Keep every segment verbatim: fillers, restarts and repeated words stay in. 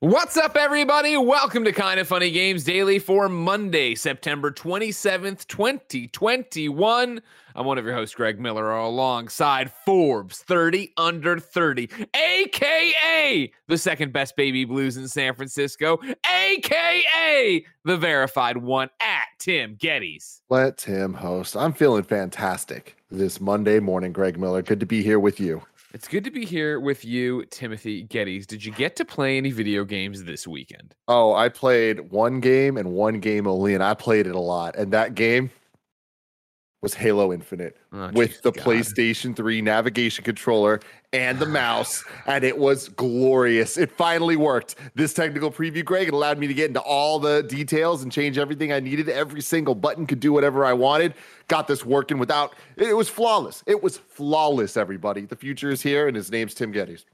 What's up, everybody? Welcome to Kinda Funny Games Daily for Monday, September twenty-seventh, twenty twenty-one. I'm one of your hosts, Greg Miller, alongside Forbes thirty under thirty, a k a the second best baby blues in San Francisco, a k a the verified one at Tim Gettys. Let Tim host. I'm feeling fantastic this Monday morning, Greg Miller. Good to be here with you. It's good to be here with you, Timothy Gettys. Did you get to play any video games this weekend? Oh, I played one game and one game only, and I played it a lot. And that game was Halo Infinite oh, with the God. PlayStation three navigation controller and the mouse, and it was glorious. It finally worked. This technical preview, Greg, it allowed me to get into all the details and change everything I needed. Every single button could do whatever I wanted. Got this working without it, it was flawless. It was flawless, everybody. The future is here, and his name's Tim Gettys.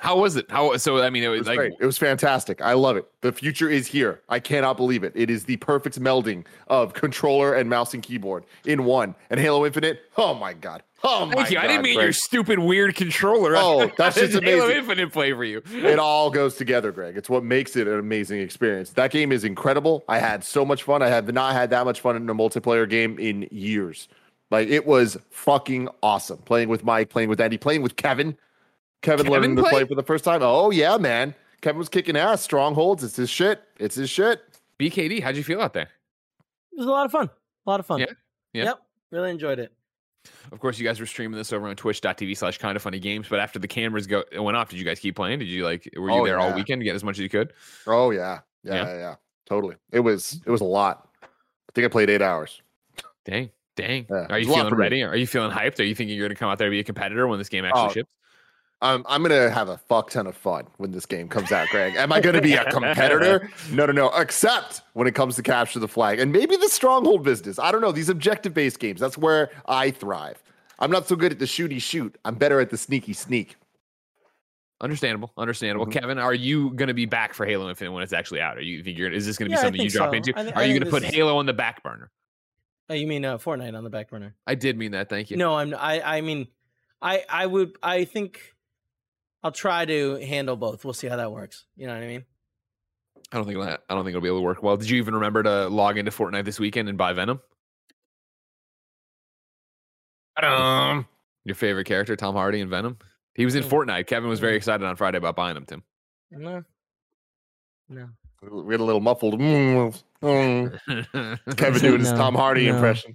How was it? How so? I mean, it was, it was like great. It was fantastic. I love it. The future is here. I cannot believe it. It is the perfect melding of controller and mouse and keyboard in one. And Halo Infinite. Oh my God. Oh my Thank you. God, I didn't mean Greg. Your stupid weird controller. Oh, that's just amazing. Halo Infinite play for you. It all goes together, Greg. It's what makes it an amazing experience. That game is incredible. I had so much fun. I have not had that much fun in a multiplayer game in years. Like, it was fucking awesome. Playing with Mike, playing with Andy, playing with Kevin. Kevin, Kevin learning played? to play for the first time. Oh, yeah, man. Kevin was kicking ass. Strongholds. It's his shit. It's his shit. B K D, how'd you feel out there? It was a lot of fun. A lot of fun. Yeah. yeah. Yep. Really enjoyed it. Of course, you guys were streaming this over on twitch.tv slash kind of funny games. But after the cameras go went off, did you guys keep playing? Did you like, were you oh, there yeah. all weekend to get as much as you could? Oh, yeah. Yeah, yeah. yeah, yeah. Totally. It was, it was a lot. I think I played eight hours. Dang. Dang. Yeah. Are you feeling ready? Are you feeling hyped? Are you thinking you're going to come out there and be a competitor when this game actually oh. ships? Um, I'm going to have a fuck ton of fun when this game comes out, Greg. Am I going to be a competitor? No, no, no. Except when it comes to Capture the Flag and maybe the Stronghold business. I don't know. These objective-based games, that's where I thrive. I'm not so good at the shooty-shoot. I'm better at the sneaky-sneak. Understandable. Understandable. Mm-hmm. Kevin, are you going to be back for Halo Infinite when it's actually out? Are you think you're, Is this going to be yeah, something you drop so. into? Th- are you going to put is... Halo on the back burner? Oh, you mean uh, Fortnite on the back burner? I did mean that. Thank you. No, I'm, I, I mean, I, I would, I think... I'll try to handle both. We'll see how that works. You know what I mean? I don't think I don't think it'll be able to work well. Did you even remember to log into Fortnite this weekend and buy Venom? Venom. Your favorite character, Tom Hardy and Venom. He was in Fortnite. Kevin was very excited on Friday about buying him. Tim. No. No. We had a little muffled. Mm, mm. Kevin doing no, his Tom Hardy no. impression.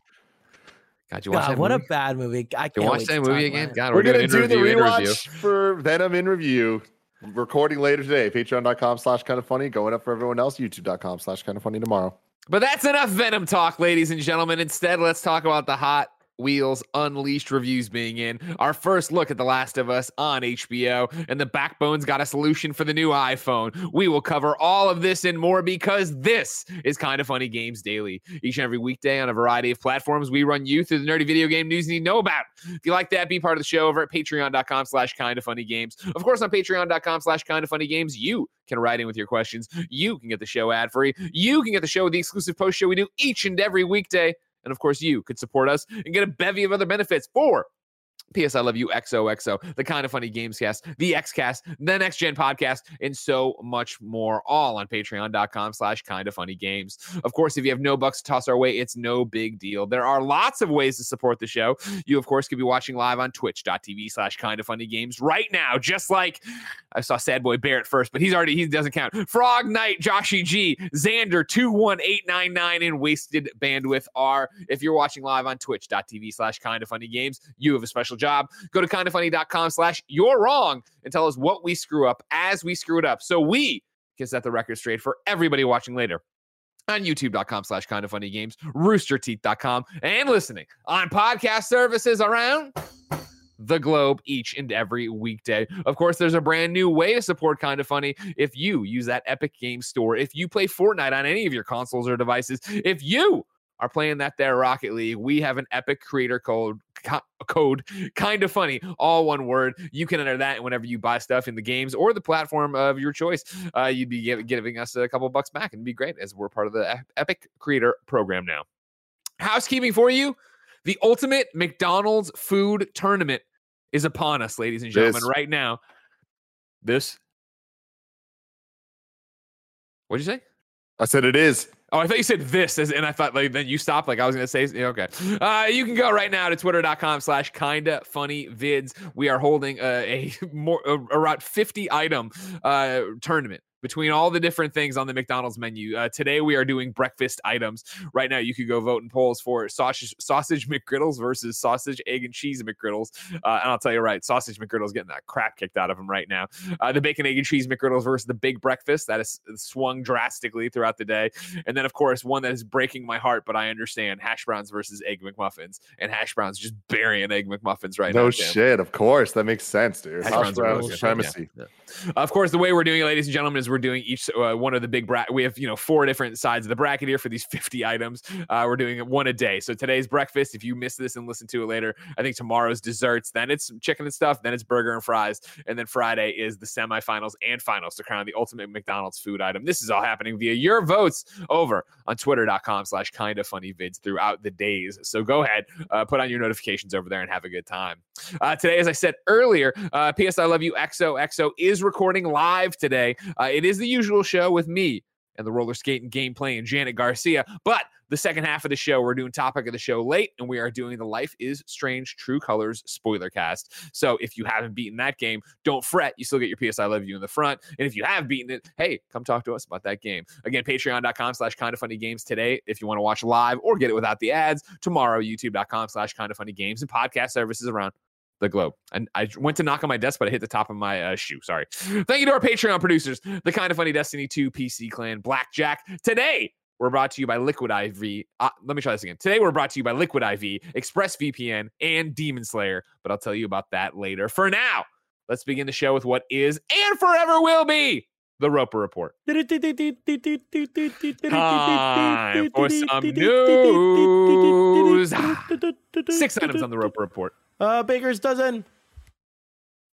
God, you watch God, that what movie? a bad movie! I can't you watch wait that movie again. God, we're, we're gonna do the rewatch for Venom in review. Recording later today. Patreon.com slash kind of funny. Going up for everyone else. YouTube.com slash kind of funny tomorrow. But that's enough Venom talk, ladies and gentlemen. Instead, let's talk about the Hot Wheels Unleashed reviews being in. Our first look at The Last of Us on H B O, and the Backbone's got a solution for the new iPhone. We will cover all of this and more because this is Kinda Funny Games Daily. Each and every weekday on a variety of platforms, we run you through the nerdy video game news you need to know about. If you like that, be part of the show over at patreon.com slash kinda funny games. Of course, on patreon.com slash kinda funny games, you can write in with your questions. You can get the show ad free. You can get the show with the exclusive post show we do each and every weekday. And, of course, you could support us and get a bevy of other benefits for P S I Love You, X O X O, the Kinda Funny Gamescast, the Xcast, the Next Gen Podcast, and so much more, all on patreon.com slash Kinda Funny Games. Of course, if you have no bucks to toss our way, it's no big deal. There are lots of ways to support the show. You, of course, could be watching live on twitch.tv slash Kinda Funny Games right now, just like I saw Sad Boy Barrett first, but he's already, he doesn't count. Frog Knight, Joshy G, Xander, two one eight nine nine, and Wasted Bandwidth are. If you're watching live on twitch.tv slash Kinda Funny Games, you have a special job. Go to kindafunny.com slash you're wrong and tell us what we screw up as we screw it up so we can set the record straight for everybody watching later on youtube.com slash kind of funny games, rooster teeth dot com, and listening on podcast services around the globe each and every weekday. Of course, there's a brand new way to support Kinda Funny. If you use that Epic Game Store, if you play Fortnite on any of your consoles or devices, if you are playing that there Rocket League, we have an Epic creator code, co- code Kinda Funny, all one word. You can enter that whenever you buy stuff in the games or the platform of your choice. Uh, you'd be give, giving us a couple bucks back, and it'd be great as we're part of the Epic creator program now. Housekeeping for you, the ultimate McDonald's food tournament is upon us, ladies and gentlemen, this. right now. This. What'd you say? I said it is. Oh, I thought you said this, and I thought like then you stopped. Like I was gonna say, yeah, okay. Uh, you can go right now to twitter.com slash kinda funny vids. We are holding a, a more a, around fifty item uh, tournament between all the different things on the McDonald's menu. Uh, today we are doing breakfast items. Right now you could go vote in polls for sausage sausage McGriddles versus sausage, egg, and cheese McGriddles. Uh, and I'll tell you right, sausage McGriddles getting that crap kicked out of them right now. Uh, the bacon, egg, and cheese McGriddles versus the big breakfast. That has swung drastically throughout the day. And then, of course, one that is breaking my heart, but I understand, hash browns versus egg McMuffins. And hash browns just burying egg McMuffins right no now. No shit, damn. Of course. That makes sense, dude. Hash, hash browns, browns primacy. Yeah. Yeah. Of course, the way we're doing it, ladies and gentlemen, is we're doing each uh, one of the big bracket. We have, you know, four different sides of the bracket here for these fifty items. Uh, we're doing one a day. So today's breakfast. If you miss this and listen to it later, I think tomorrow's desserts. Then it's chicken and stuff. Then it's burger and fries. And then Friday is the semifinals and finals to crown the ultimate McDonald's food item. This is all happening via your votes over on twitter.com slash kinda funny vids throughout the days. So go ahead, uh, put on your notifications over there and have a good time. Uh, today, as I said earlier, uh, P S. I Love You X O X O is recording live today. Uh, It is the usual show with me and the roller skate and gameplay and Janet Garcia. But the second half of the show, we're doing topic of the show late, and we are doing the Life is Strange True Colors spoiler cast. So if you haven't beaten that game, don't fret. You still get your P S I Love You in the front. And if you have beaten it, hey, come talk to us about that game. Again, patreon.com slash kind of funny games today if you want to watch live or get it without the ads. Tomorrow, youtube.com slash kind of funny games and podcast services around the globe. And I went to knock on my desk, but I hit the top of my uh, shoe. Sorry. Thank you to our Patreon producers, the Kinda Funny Destiny two, P C Clan, Blackjack. Today, we're brought to you by Liquid I V. Uh, let me try this again. Today, we're brought to you by Liquid I V, ExpressVPN, and Demon Slayer. But I'll tell you about that later. For now, let's begin the show with what is and forever will be the Roper Report. Time for some news. Six items on the Roper Report. Uh, Baker's Dozen.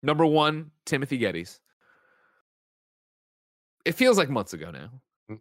Number one, Timothy Gettys. It feels like months ago now. Mm-hmm.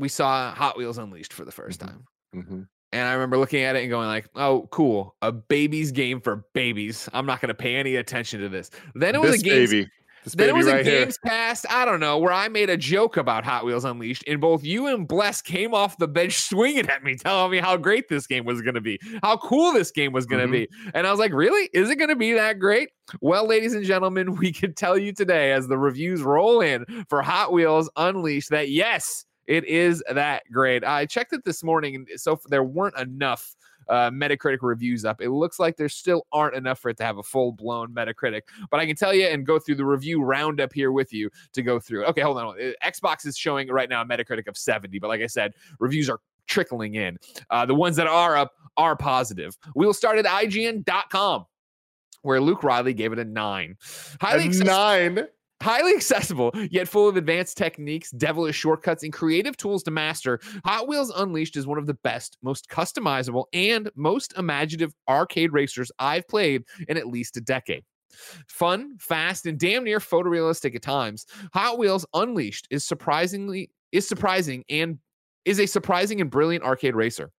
We saw Hot Wheels Unleashed for the first mm-hmm. time. Mm-hmm. And I remember looking at it and going like, oh, cool. A baby's game for babies. I'm not going to pay any attention to this. Then it was this a game. Baby. This then it was right a Games Pass, I don't know, where I made a joke about Hot Wheels Unleashed, and both you and Bless came off the bench swinging at me, telling me how great this game was going to be, how cool this game was going to mm-hmm. be. And I was like, really? Is it going to be that great? Well, ladies and gentlemen, we can tell you today as the reviews roll in for Hot Wheels Unleashed that, yes, it is that great. I checked it this morning, and so there weren't enough Uh, Metacritic reviews up. It looks like there still aren't enough for it to have a full-blown Metacritic, but I can tell you and go through the review roundup here with you to go through. Okay, hold on. Xbox is showing right now a Metacritic of seventy, but like I said, reviews are trickling in. Uh, the ones that are up are positive. We'll start at I G N dot com, where Luke Riley gave it a nine. Highly a nine. Highly accessible, yet full of advanced techniques, devilish shortcuts, and creative tools to master, Hot Wheels Unleashed is one of the best, most customizable, and most imaginative arcade racers I've played in at least a decade. Fun, fast, and damn near photorealistic at times, Hot Wheels Unleashed is surprisingly is surprising and is a surprising and brilliant arcade racer.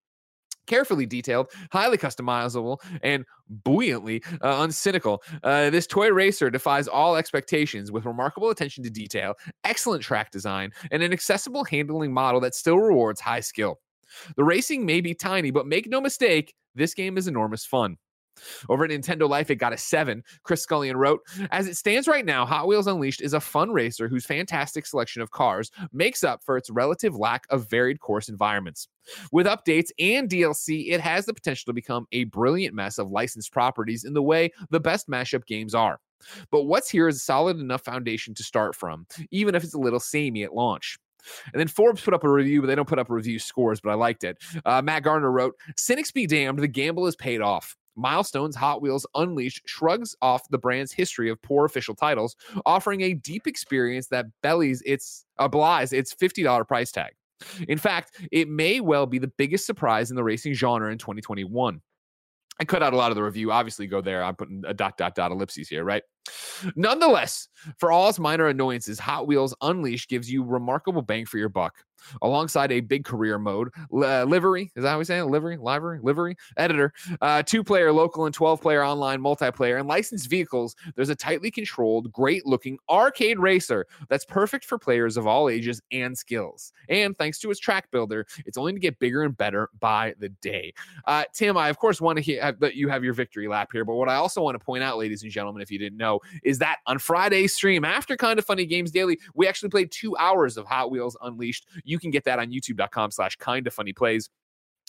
Carefully detailed, highly customizable, and buoyantly uh, uncynical. Uh, this toy racer defies all expectations with remarkable attention to detail, excellent track design, and an accessible handling model that still rewards high skill. The racing may be tiny, but make no mistake, this game is enormous fun. Over at Nintendo Life, it got a seven. Chris Scullion wrote, as it stands right now, Hot Wheels Unleashed is a fun racer whose fantastic selection of cars makes up for its relative lack of varied course environments. With updates and D L C, it has the potential to become a brilliant mess of licensed properties in the way the best mashup games are. But what's here is a solid enough foundation to start from, even if it's a little samey at launch. And then Forbes put up a review, but they don't put up review scores, but I liked it. Uh, Matt Garner wrote, cynics be damned, the gamble is paid off. Milestones Hot Wheels Unleashed shrugs off the brand's history of poor official titles, offering a deep experience that bellies its, obliges its fifty dollars price tag. In fact, it may well be the biggest surprise in the racing genre in twenty twenty-one. I cut out a lot of the review. Obviously, go there. I'm putting a dot, dot, dot ellipses here, right? Nonetheless, for all its minor annoyances, Hot Wheels Unleashed gives you remarkable bang for your buck. Alongside a big career mode, uh, livery, is that how we say it? Livery, livery, livery, editor, uh, two-player local and twelve-player online multiplayer, and licensed vehicles, there's a tightly controlled, great-looking arcade racer that's perfect for players of all ages and skills. And thanks to its track builder, it's only to get bigger and better by the day. Uh, Tim, I, of course, want to hear that you have your victory lap here, but what I also want to point out, ladies and gentlemen, if you didn't know, is that on Friday's stream, after Kinda Funny Games Daily, we actually played two hours of Hot Wheels Unleashed. You can get that on youtube.com slash kinda funny plays.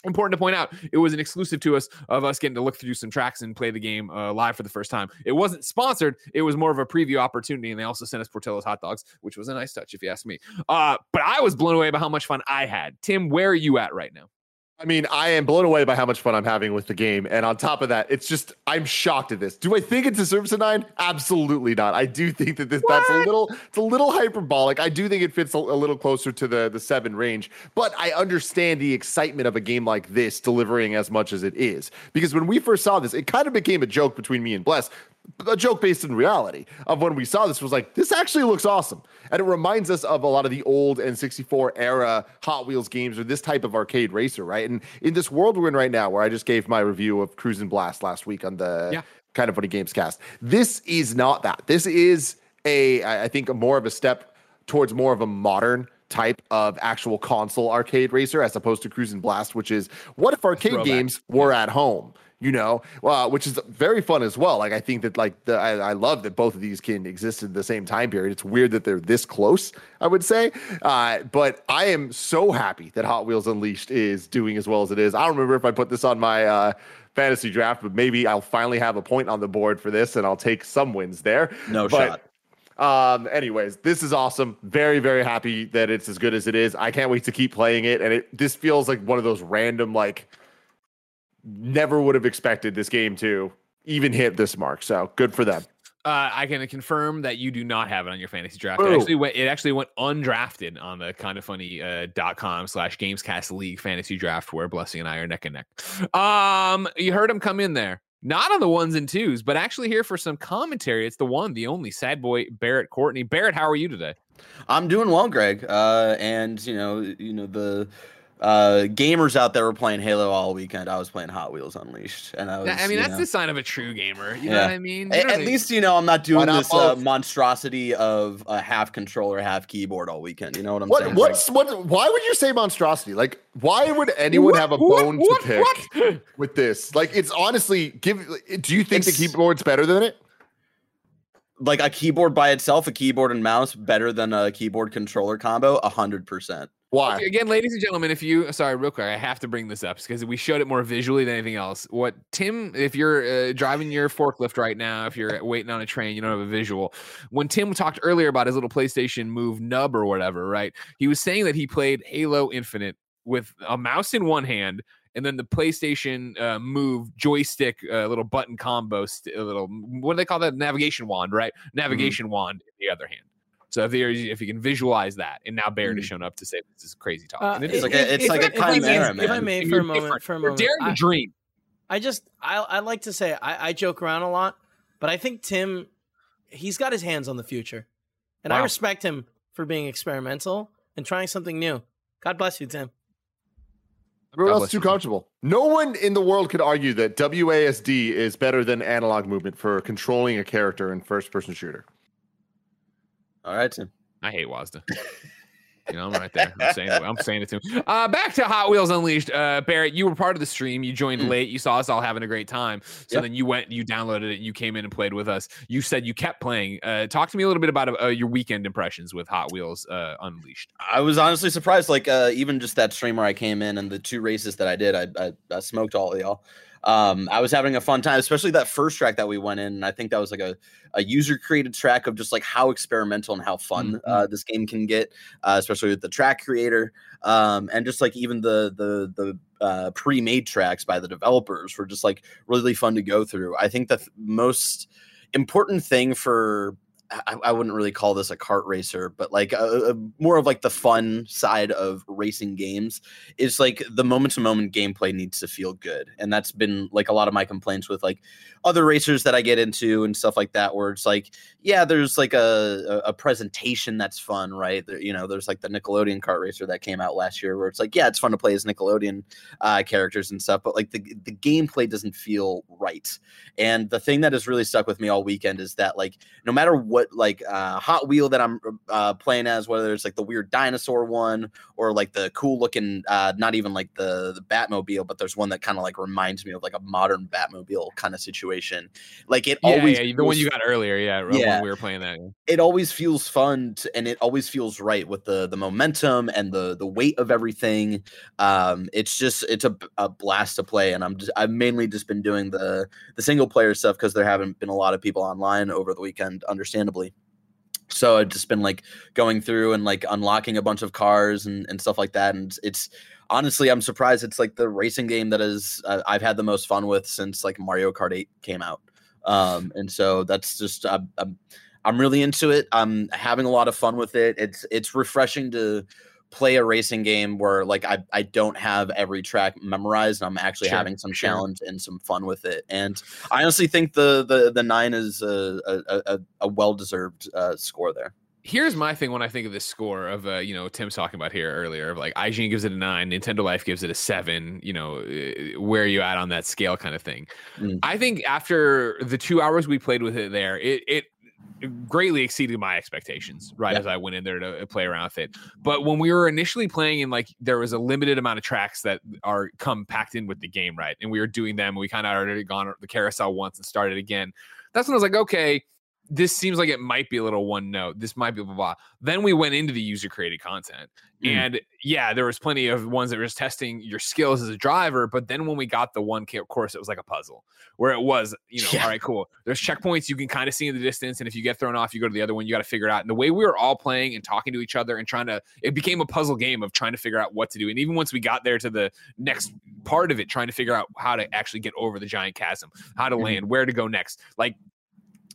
Important to point out, it was an exclusive to us of us getting to look through some tracks and play the game uh, live for the first time. It wasn't sponsored. It was more of a preview opportunity, and they also sent us Portillo's hot dogs, which was a nice touch, if you ask me. Uh, but I was blown away by how much fun I had. Tim, where are you at right now? I mean, I am blown away by how much fun I'm having with the game. And on top of that, it's just, I'm shocked at this. Do I think it deserves a nine? Absolutely not. I do think that this what? that's a little, it's a little hyperbolic. I do think it fits a, a little closer to the, the seven range, but I understand the excitement of a game like this delivering as much as it is. Because when we first saw this, it kind of became a joke between me and Bless. A joke based in reality of when we saw this was like, this actually looks awesome. And it reminds us of a lot of the old N sixty-four era Hot Wheels games or this type of arcade racer, right? And in this world we're in right now, where I just gave my review of Cruisin' Blast last week on the yeah. Kind of Funny Games cast, this is not that. This is a, I think, more of a step towards more of a modern type of actual console arcade racer as opposed to Cruisin' Blast, which is what if arcade Throwback. games were yeah. at home? You know, uh, which is very fun as well. Like, I think that, like, the, I, I love that both of these can exist in the same time period. It's weird that they're this close, I would say. Uh, but I am so happy that Hot Wheels Unleashed is doing as well as it is. I don't remember if I put this on my uh, fantasy draft, but maybe I'll finally have a point on the board for this, and I'll take some wins there. No but- shot. Um, anyways, this is awesome. Very, very happy that it's as good as it is. I can't wait to keep playing it. And it this feels like one of those random, like, never would have expected this game to even hit this mark. So good for them. Uh, I can confirm that you do not have it on your fantasy draft. It actually, went, it actually went undrafted on the kindafunny.com uh, slash Gamescast League fantasy draft where Blessing and I are neck and neck. Um, you heard him come in there. Not on the ones and twos, but actually here for some commentary. It's the one, the only sad boy, Barrett Courtney. Barrett, how are you today? I'm doing well, Greg. Uh, and, you know, you know the uh, gamers out there were playing Halo all weekend. I was playing Hot Wheels Unleashed. and I, was, I mean, that's know, the sign of a true gamer. You yeah. know what I mean? You know at I mean? least, you know, I'm not doing not this uh, monstrosity of a half controller, half keyboard all weekend. You know what I'm what, saying? What's, what? Why would you say monstrosity? Like, why would anyone what, have a bone what, to what, pick what? with this? Like, it's honestly, give. do you think it's, the keyboard's better than it? Like, a keyboard by itself, a keyboard and mouse, better than a keyboard controller combo, one hundred percent. Why? Okay, again, ladies and gentlemen, if you, sorry, real quick, I have to bring this up because we showed it more visually than anything else. What, Tim, if you're uh, driving your forklift right now, if you're waiting on a train, you don't have a visual. When Tim talked earlier about his little PlayStation Move nub or whatever, right? He was saying that he played Halo Infinite with a mouse in one hand and then the PlayStation uh, Move joystick, uh, little button combo, st- little, what do they call that? Navigation wand, right? Navigation mm-hmm. wand in the other hand. So if, if you can visualize that, and now Barrett mm-hmm. has shown up to say this is crazy talk. Uh, it's, it's like a, it's if, like if, a chimera, if, man. If I may, for a moment, different. for a moment, you're daring to dream. I just, I, I like to say, I, I joke around a lot, but I think Tim, he's got his hands on the future, and wow. I respect him for being experimental and trying something new. God bless you, Tim. Everyone else is too comfortable. No one in the world could argue that W A S D is better than analog movement for controlling a character in first-person shooter. All right, Tim. I hate Wazda. You know, I'm right there. I'm saying it, I'm saying it to him. Uh, back to Hot Wheels Unleashed. Uh, Barrett, you were part of the stream. You joined mm. late. You saw us all having a great time. So yep. then you went, you downloaded it, you came in and played with us. You said you kept playing. Uh, talk to me a little bit about uh, your weekend impressions with Hot Wheels uh, Unleashed. I was honestly surprised. Like, uh, even just that stream where I came in and the two races that I did, I, I, I smoked all of y'all. um, I was having a fun time, especially that first track that we went in. And I think that was like a, a user created track of just like how experimental and how fun mm-hmm. uh, this game can get, uh, especially with the track creator. Um, and just like even the, the, the, Uh, pre-made tracks by the developers were just like really fun to go through. I think the th- most important thing for I-, I wouldn't really call this a kart racer, but like a, a more of like the fun side of racing games is like the moment-to-moment gameplay needs to feel good, and that's been like a lot of my complaints with like other racers that I get into and stuff like that, where it's like yeah, there's like a a presentation that's fun, right? There, you know, there's like the Nickelodeon kart racer that came out last year, where it's like yeah, it's fun to play as Nickelodeon uh, characters and stuff, but like the the gameplay doesn't feel right. And the thing that has really stuck with me all weekend is that like no matter what like uh, Hot Wheel that I'm uh, playing as, whether it's like the weird dinosaur one or like the cool looking, uh, not even like the the Batmobile, but there's one that kind of like reminds me of like a modern Batmobile kind of situation. Like it yeah, always yeah, the feels- one you got earlier, yeah, yeah. When we were playing that. It always feels fun to, and it always feels right with the the momentum and the the weight of everything. Um, it's just it's a, a blast to play, and I'm just I've mainly just been doing the the single player stuff because there haven't been a lot of people online over the weekend, understandably. So I've just been like going through and like unlocking a bunch of cars and, and stuff like that, and it's honestly, I'm surprised it's like the racing game that is uh, I've had the most fun with since like Mario Kart eight came out. Um, and so that's just, I'm, I'm, I'm really into it. I'm having a lot of fun with it. It's, it's refreshing to play a racing game where like, I, I don't have every track memorized. And I'm actually sure, having some sure. challenge and some fun with it. And I honestly think the, the, the nine is a, a, a, a well-deserved uh, score there. Here's my thing when I think of this score of, uh, you know, Tim's talking about here earlier, of like I G N gives it a nine, Nintendo Life gives it a seven, you know, where are you at on that scale kind of thing. Mm. I think after the two hours we played with it there, it, it, greatly exceeded my expectations, right? Yeah. As I went in there to play around with it. But when we were initially playing in, like, there was a limited amount of tracks that are come packed in with the game, right? And we were doing them. We kind of already gone the carousel once and started again. That's when I was like, okay, this seems like it might be a little one note. This might be blah, blah, blah. Then we went into the user-created content. Mm. And, yeah, there was plenty of ones that were just testing your skills as a driver. But then when we got the one course, it was like a puzzle where it was, you know, yeah. all right, cool. There's checkpoints you can kind of see in the distance. And if you get thrown off, you go to the other one. You got to figure it out. And the way we were all playing and talking to each other and trying to – it became a puzzle game of trying to figure out what to do. And even once we got there to the next part of it, trying to figure out how to actually get over the giant chasm, how to mm-hmm. land, where to go next, like –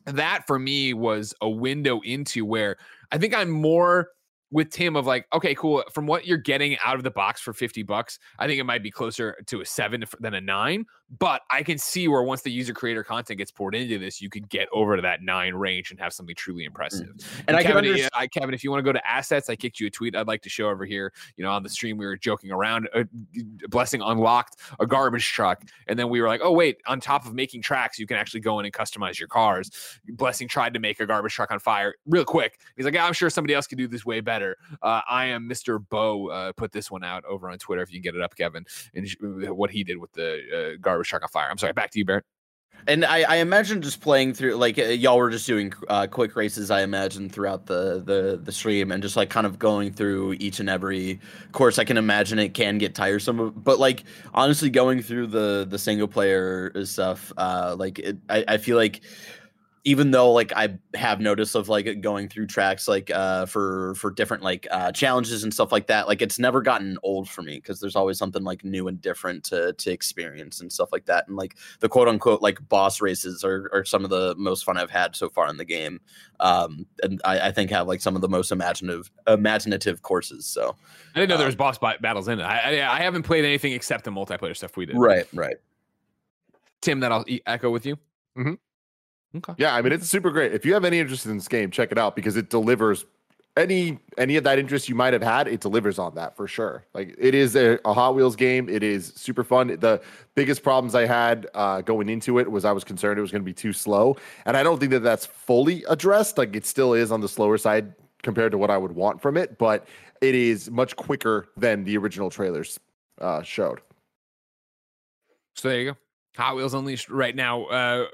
that for me was a window into where I think I'm more with Tim of like, okay, cool. From what you're getting out of the box for fifty bucks, I think it might be closer to a seven than a nine, but I can see where once the user creator content gets poured into this, you could get over to that nine range and have something truly impressive. Mm-hmm. And, and I Kevin, can understand- I, Kevin, if you want to go to assets, I kicked you a tweet I'd like to show over here. You know, on the stream, we were joking around, a Blessing unlocked a garbage truck. And then we were like, oh wait, on top of making tracks, you can actually go in and customize your cars. Blessing tried to make a garbage truck on fire real quick. He's like, yeah, I'm sure somebody else could do this way better. Uh, I am Mister Bo. Uh, put this one out over on Twitter if you can get it up, Kevin, and what he did with the uh, garbage truck on fire. I'm sorry. Back to you, Barrett. And I, I imagine just playing through, like y'all were just doing uh, quick races, I imagine, throughout the, the the stream and just like kind of going through each and every course. I can imagine it can get tiresome, but like honestly going through the, the single player stuff, uh, like it, I, I feel like even though like I have notice of like going through tracks like uh for for different like uh challenges and stuff like that, like it's never gotten old for me because there's always something like new and different to to experience and stuff like that. And like the quote unquote like boss races are, are some of the most fun I've had so far in the game, um and I, I think have like some of the most imaginative imaginative courses. So I didn't know um, there was boss b- battles in it. I, I I haven't played anything except the multiplayer stuff we did. Right, right. Tim, that I'll echo with you. Mm-hmm. Okay. Yeah, I mean, it's super great. If you have any interest in this game, check it out because it delivers any any of that interest you might have had. It delivers on that for sure. Like it is a, a Hot Wheels game. It is super fun. The biggest problems I had uh, going into it was I was concerned it was going to be too slow, and I don't think that that's fully addressed. Like it still is on the slower side compared to what I would want from it, but it is much quicker than the original trailers uh, showed. So there you go. Hot Wheels Unleashed right now. Uh,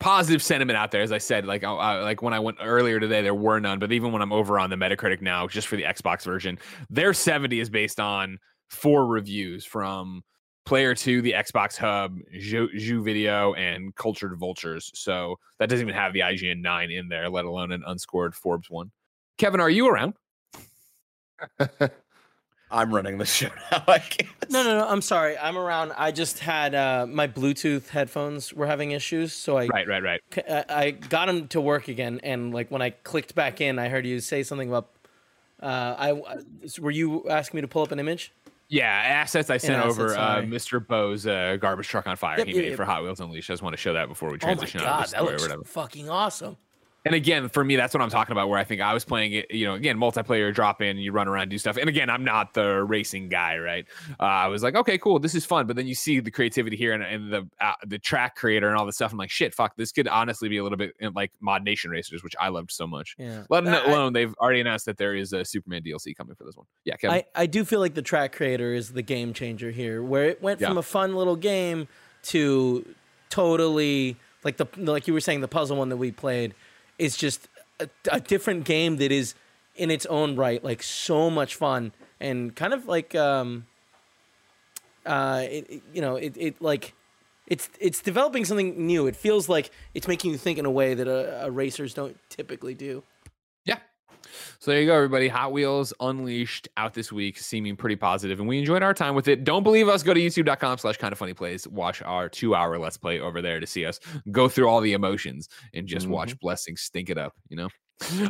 Positive sentiment out there, as I said, like I, I, like when I went earlier today, there were none. But even when I'm over on the Metacritic now, just for the Xbox version, their seventy is based on four reviews from Player Two, the Xbox Hub, Zhu Video, and Cultured Vultures. So that doesn't even have the I G N nine in there, let alone an unscored Forbes one. Kevin, are you around? I'm running the show now, I guess. No, no, no. I'm sorry. I'm around. I just had uh, my Bluetooth headphones were having issues, so I right, right, right. I got them to work again, and like when I clicked back in, I heard you say something about. Uh, I were you asking me to pull up an image? Yeah, assets I sent assets, over. Uh, Mister Bo's uh, garbage truck on fire. Yep, he yep, made yep. for Hot Wheels Unleashed. I just want to show that before we transition. Oh my god, that looks fucking awesome. And again, for me, that's what I'm talking about, where I think I was playing it, you know, again, multiplayer, drop in, you run around, do stuff. And again, I'm not the racing guy, right? Uh, I was like, okay, cool, this is fun. But then you see the creativity here and, and the uh, the track creator and all this stuff. I'm like, shit, fuck, this could honestly be a little bit like Mod Nation Racers, which I loved so much. Yeah. Let alone, they've already announced that there is a Superman D L C coming for this one. Yeah, Kevin. I, I do feel like the track creator is the game changer here, where it went yeah. from a fun little game to totally, like the like you were saying, the puzzle one that we played, it's just a, a different game that is in its own right, like so much fun and kind of like, um, uh, it, it, you know, it, it like it's, it's developing something new. It feels like it's making you think in a way that uh, uh, racers don't typically do. Yeah. So there you go, everybody. Hot Wheels Unleashed out this week, seeming pretty positive, and we enjoyed our time with it. Don't believe us? Go to youtube dot com slash kinda funny plays. Watch our two-hour Let's Play over there to see us go through all the emotions and just mm-hmm. watch Blessing stink it up, you know?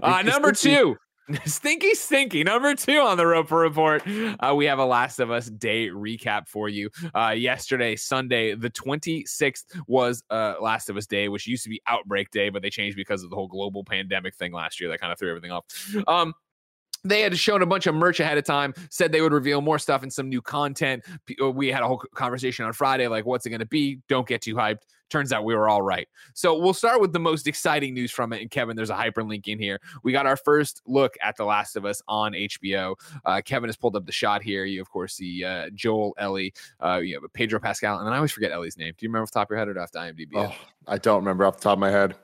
Uh, number two. Stinky, stinky. Number two on the Roper Report. Uh, we have a Last of Us Day recap for you. Uh, yesterday, Sunday, the twenty-sixth was uh, Last of Us Day, which used to be Outbreak Day, but they changed because of the whole global pandemic thing last year. That kind of threw everything off. Um, They had shown a bunch of merch ahead of time, said they would reveal more stuff and some new content. We had a whole conversation on Friday, like, what's it going to be? Don't get too hyped. Turns out we were all right. So we'll start with the most exciting news from it. And Kevin, there's a hyperlink in here. We got our first look at The Last of Us on H B O. Uh, Kevin has pulled up the shot here. You, of course, see uh, Joel, Ellie, uh, you know, Pedro Pascal. And then I always forget Ellie's name. Do you remember off the top of your head or off the IMDb? Oh, I don't remember off the top of my head.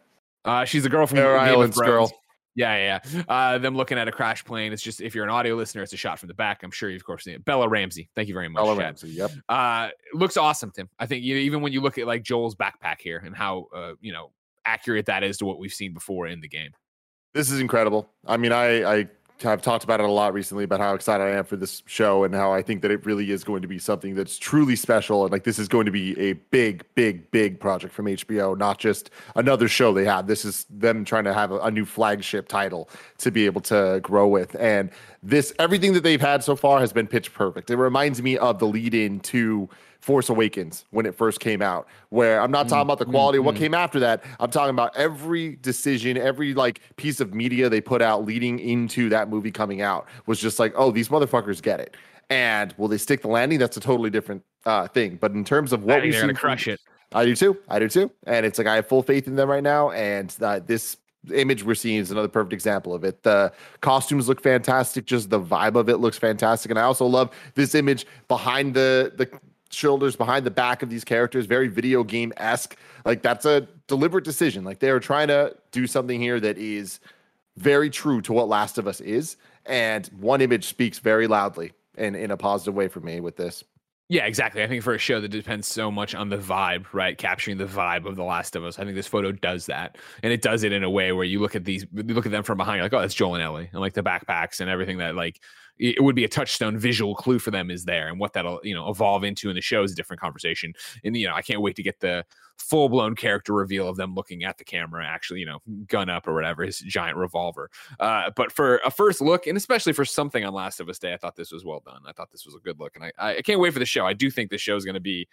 Uh, she's the girl from Fair Islands girl. Yeah, yeah. Uh, them looking at a crash plane. It's just, if you're an audio listener, it's a shot from the back. I'm sure you've, of course, seen it. Bella Ramsey. Thank you very much. Bella Chad. Ramsey, yep. Uh, looks awesome, Tim. I think you, even when you look at like Joel's backpack here and how, uh, you know, accurate that is to what we've seen before in the game. This is incredible. I mean, I, I have talked about it a lot recently about how excited I am for this show and how I think that it really is going to be something that's truly special. And like, this is going to be a big, big, big project from H B O, not just another show they have. This is them trying to have a, a new flagship title to be able to grow with. And this, everything that they've had so far has been pitch perfect. It reminds me of the lead in to Force Awakens when it first came out, where I'm not mm, talking about the quality mm, of what mm. came after that. I'm talking about every decision, every like piece of media they put out leading into that movie coming out was just like, oh, these motherfuckers get it. And will they stick the landing? That's a totally different uh, thing. But in terms of what we're going to crush it, I do too. I do too. And it's like, I have full faith in them right now. And uh, this image we're seeing is another perfect example of it. The costumes look fantastic. Just the vibe of it looks fantastic. And I also love this image behind the, the, shoulders behind the back of these characters, very video game-esque. Like, that's a deliberate decision. Like, they're trying to do something here that is very true to what Last of Us is, and one image speaks very loudly and in a positive way for me with this. Yeah, exactly. I think for a show that depends so much on the vibe, right? Capturing the vibe of The Last of Us. I think this photo does that. And it does it in a way where you look at these, you look at them from behind, you're like, oh, that's Joel and Ellie. And like the backpacks and everything that like, it would be a touchstone visual clue for them is there. And what that'll, you know, evolve into in the show is a different conversation. And, you know, I can't wait to get the full blown character reveal of them looking at the camera, actually, you know, gun up or whatever, his giant revolver. Uh, but for a first look, and especially for something on Last of Us Day, I thought this was well done. I thought this was a good look. And I, I can't wait for the show. I do think the show is going to be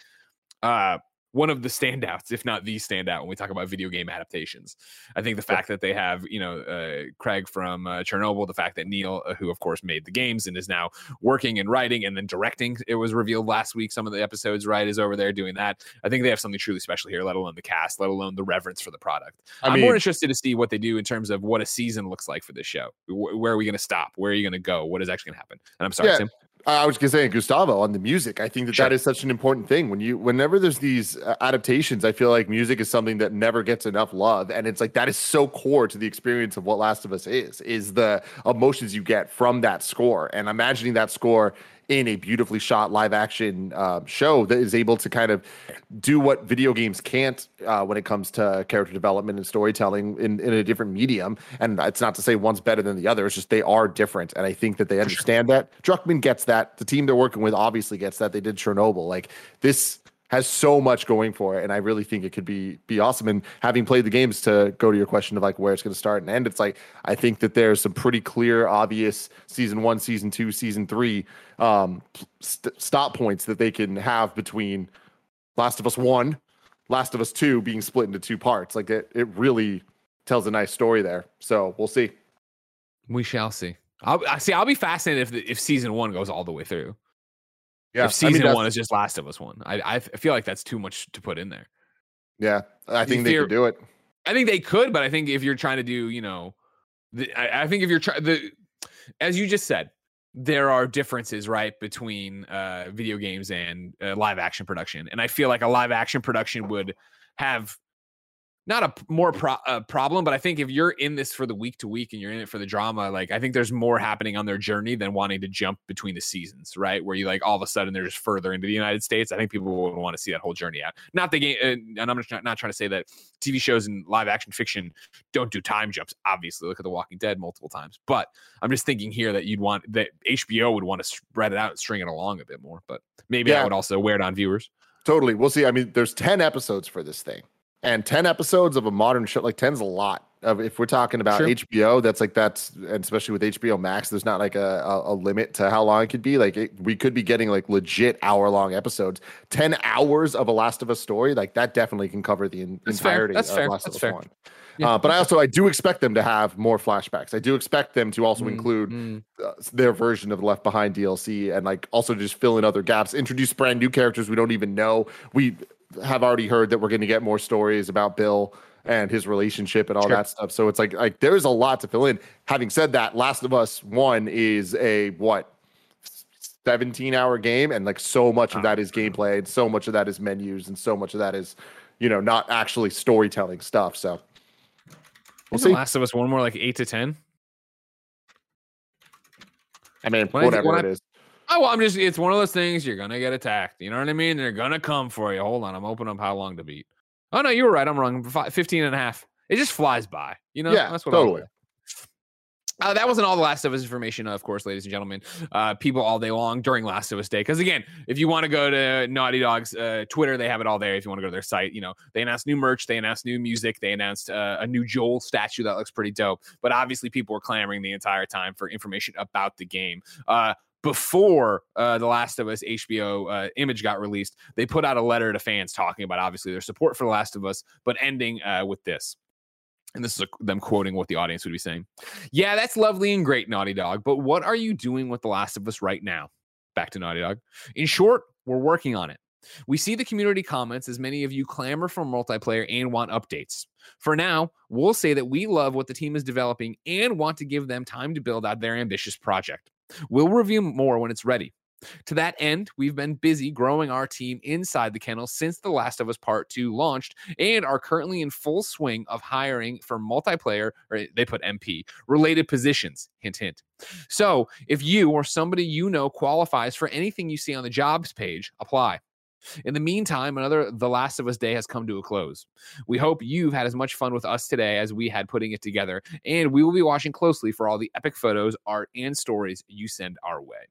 uh one of the standouts, if not the standout, when we talk about video game adaptations. I think the fact that they have, you know, uh, Craig from uh, Chernobyl, the fact that Neil, uh, who of course made the games and is now working and writing and then directing, it was revealed last week, some of the episodes, right, is over there doing that. I think they have something truly special here, let alone the cast, let alone the reverence for the product. I mean, I'm more interested to see what they do in terms of what a season looks like for this show. W- where are we going to stop? Where are you going to go? What is actually going to happen? And I'm sorry, yeah. Tim. I was going to say, Gustavo, on the music, I think that sure. that is such an important thing. When you, whenever there's these uh, adaptations, I feel like music is something that never gets enough love. And it's like, that is so core to the experience of what Last of Us is, is the emotions you get from that score. And imagining that score in a beautifully shot live action uh, show that is able to kind of do what video games can't uh, when it comes to character development and storytelling in, in a different medium. And it's not to say one's better than the other. It's just they are different. And I think that they understand that. Druckmann gets that. The team they're working with obviously gets that. They did Chernobyl. Like, this has so much going for it, and I really think it could be be awesome. And having played the games, to go to your question of like where it's going to start and end, it's like I think that there's some pretty clear, obvious season one, season two, season three um, st- stop points that they can have between Last of Us One, Last of Us Two being split into two parts. Like it, it really tells a nice story there. So we'll see. We shall see. I'll, I see. I'll be fascinated if the, if season one goes all the way through. Yeah, if season I mean, one is just Last of Us one, I I feel like that's too much to put in there. Yeah, I think if they could do it. I think they could, but I think if you're trying to do, you know, the, I, I think if you're trying the, as you just said, there are differences, right, between uh, video games and uh, live action production, and I feel like a live action production would have not a more pro- a problem, but I think if you're in this for the week to week and you're in it for the drama, like I think there's more happening on their journey than wanting to jump between the seasons, right? Where you like all of a sudden they're just further into the United States. I think people would want to see that whole journey out. Not the game, and I'm just not, not trying to say that T V shows and live action fiction don't do time jumps. Obviously, look at The Walking Dead multiple times, but I'm just thinking here that you'd want that H B O would want to spread it out and string it along a bit more, but maybe yeah. that would also wear it on viewers. Totally, we'll see. I mean, there's ten episodes for this thing. And ten episodes of a modern show, like ten's a lot. Of if we're talking about sure. H B O, that's like that's, and especially with H B O Max, there's not like a, a, a limit to how long it could be. Like it, we could be getting like legit hour long episodes. Ten hours of a Last of Us story, like that definitely can cover the in, that's entirety that's of fair. Last that's of Us One. Yeah. Uh, but I also I do expect them to have more flashbacks. I do expect them to also mm, include mm. Uh, their version of Left Behind D L C, and like also just fill in other gaps, introduce brand new characters we don't even know. We have already heard that we're going to get more stories about Bill and his relationship and all sure. that stuff. So it's like, like there's a lot to fill in. Having said that, Last of Us One is a what seventeen hour game. And like so much of that is gameplay and so much of that is menus and so much of that is, you know, not actually storytelling stuff. So we'll Isn't see. Last of Us One more like eight to ten. I mean, when whatever I, it I, is. Oh, well, I'm just, it's one of those things you're going to get attacked. You know what I mean? They're going to come for you. Hold on. I'm opening up how long to beat. Oh, no, you were right. I'm wrong. fifteen and a half. It just flies by. You know? Yeah, that's what totally. I Uh, that wasn't all the Last of Us information, of course, ladies and gentlemen. Uh, people all day long during Last of Us Day. Because, again, if you want to go to Naughty Dog's uh, Twitter, they have it all there. If you want to go to their site, you know, they announced new merch. They announced new music. They announced uh, a new Joel statue that looks pretty dope. But obviously people were clamoring the entire time for information about the game. Uh, Before uh, The Last of Us H B O uh, image got released, they put out a letter to fans talking about, obviously, their support for The Last of Us, but ending uh, with this. And this is a, them quoting what the audience would be saying. Yeah, that's lovely and great, Naughty Dog, but what are you doing with The Last of Us right now? Back to Naughty Dog. In short, we're working on it. We see the community comments as many of you clamor for multiplayer and want updates. For now, we'll say that we love what the team is developing and want to give them time to build out their ambitious project. We'll review more when it's ready. To that end, we've been busy growing our team inside the kennel since The Last of Us Part two launched and are currently in full swing of hiring for multiplayer, or they put M P, related positions, hint, hint. So if you or somebody you know qualifies for anything you see on the jobs page, apply. In the meantime, another The Last of Us Day has come to a close. We hope you've had as much fun with us today as we had putting it together, and we will be watching closely for all the epic photos, art, and stories you send our way.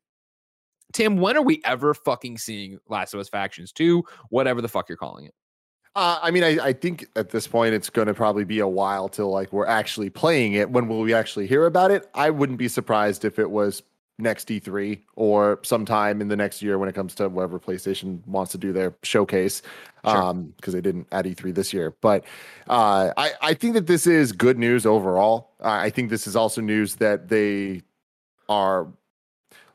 Tim, when are we ever fucking seeing Last of Us Factions two, whatever the fuck you're calling it? Uh, I mean, I, I think at this point it's going to probably be a while till like we're actually playing it. When will we actually hear about it? I wouldn't be surprised if it was next E three or sometime in the next year when it comes to whatever PlayStation wants to do their showcase, sure. um because they didn't at E three this year. But uh I, I think that this is good news overall. Uh, I think this is also news that they are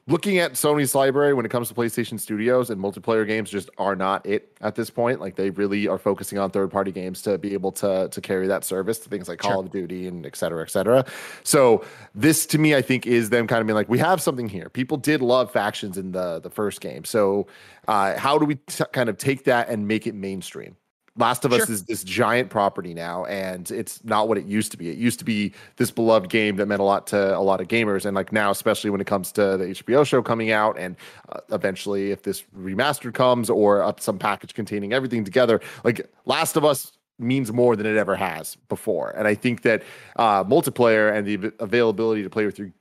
looking at Sony's library when it comes to PlayStation Studios, and multiplayer games just are not it at this point. Like they really are focusing on third-party games to be able to to carry that service to things like Call sure. of Duty and et cetera, et cetera. So this to me, I think, is them kind of being like, we have something here. People did love Factions in the, the first game. So uh, how do we t- kind of take that and make it mainstream? Last of sure. Us is this giant property now, and it's not what it used to be. It used to be this beloved game that meant a lot to a lot of gamers, and like now, especially when it comes to the H B O show coming out, and uh, eventually if this remastered comes or up some package containing everything together, like Last of Us means more than it ever has before. And I think that uh, multiplayer and the availability to play with your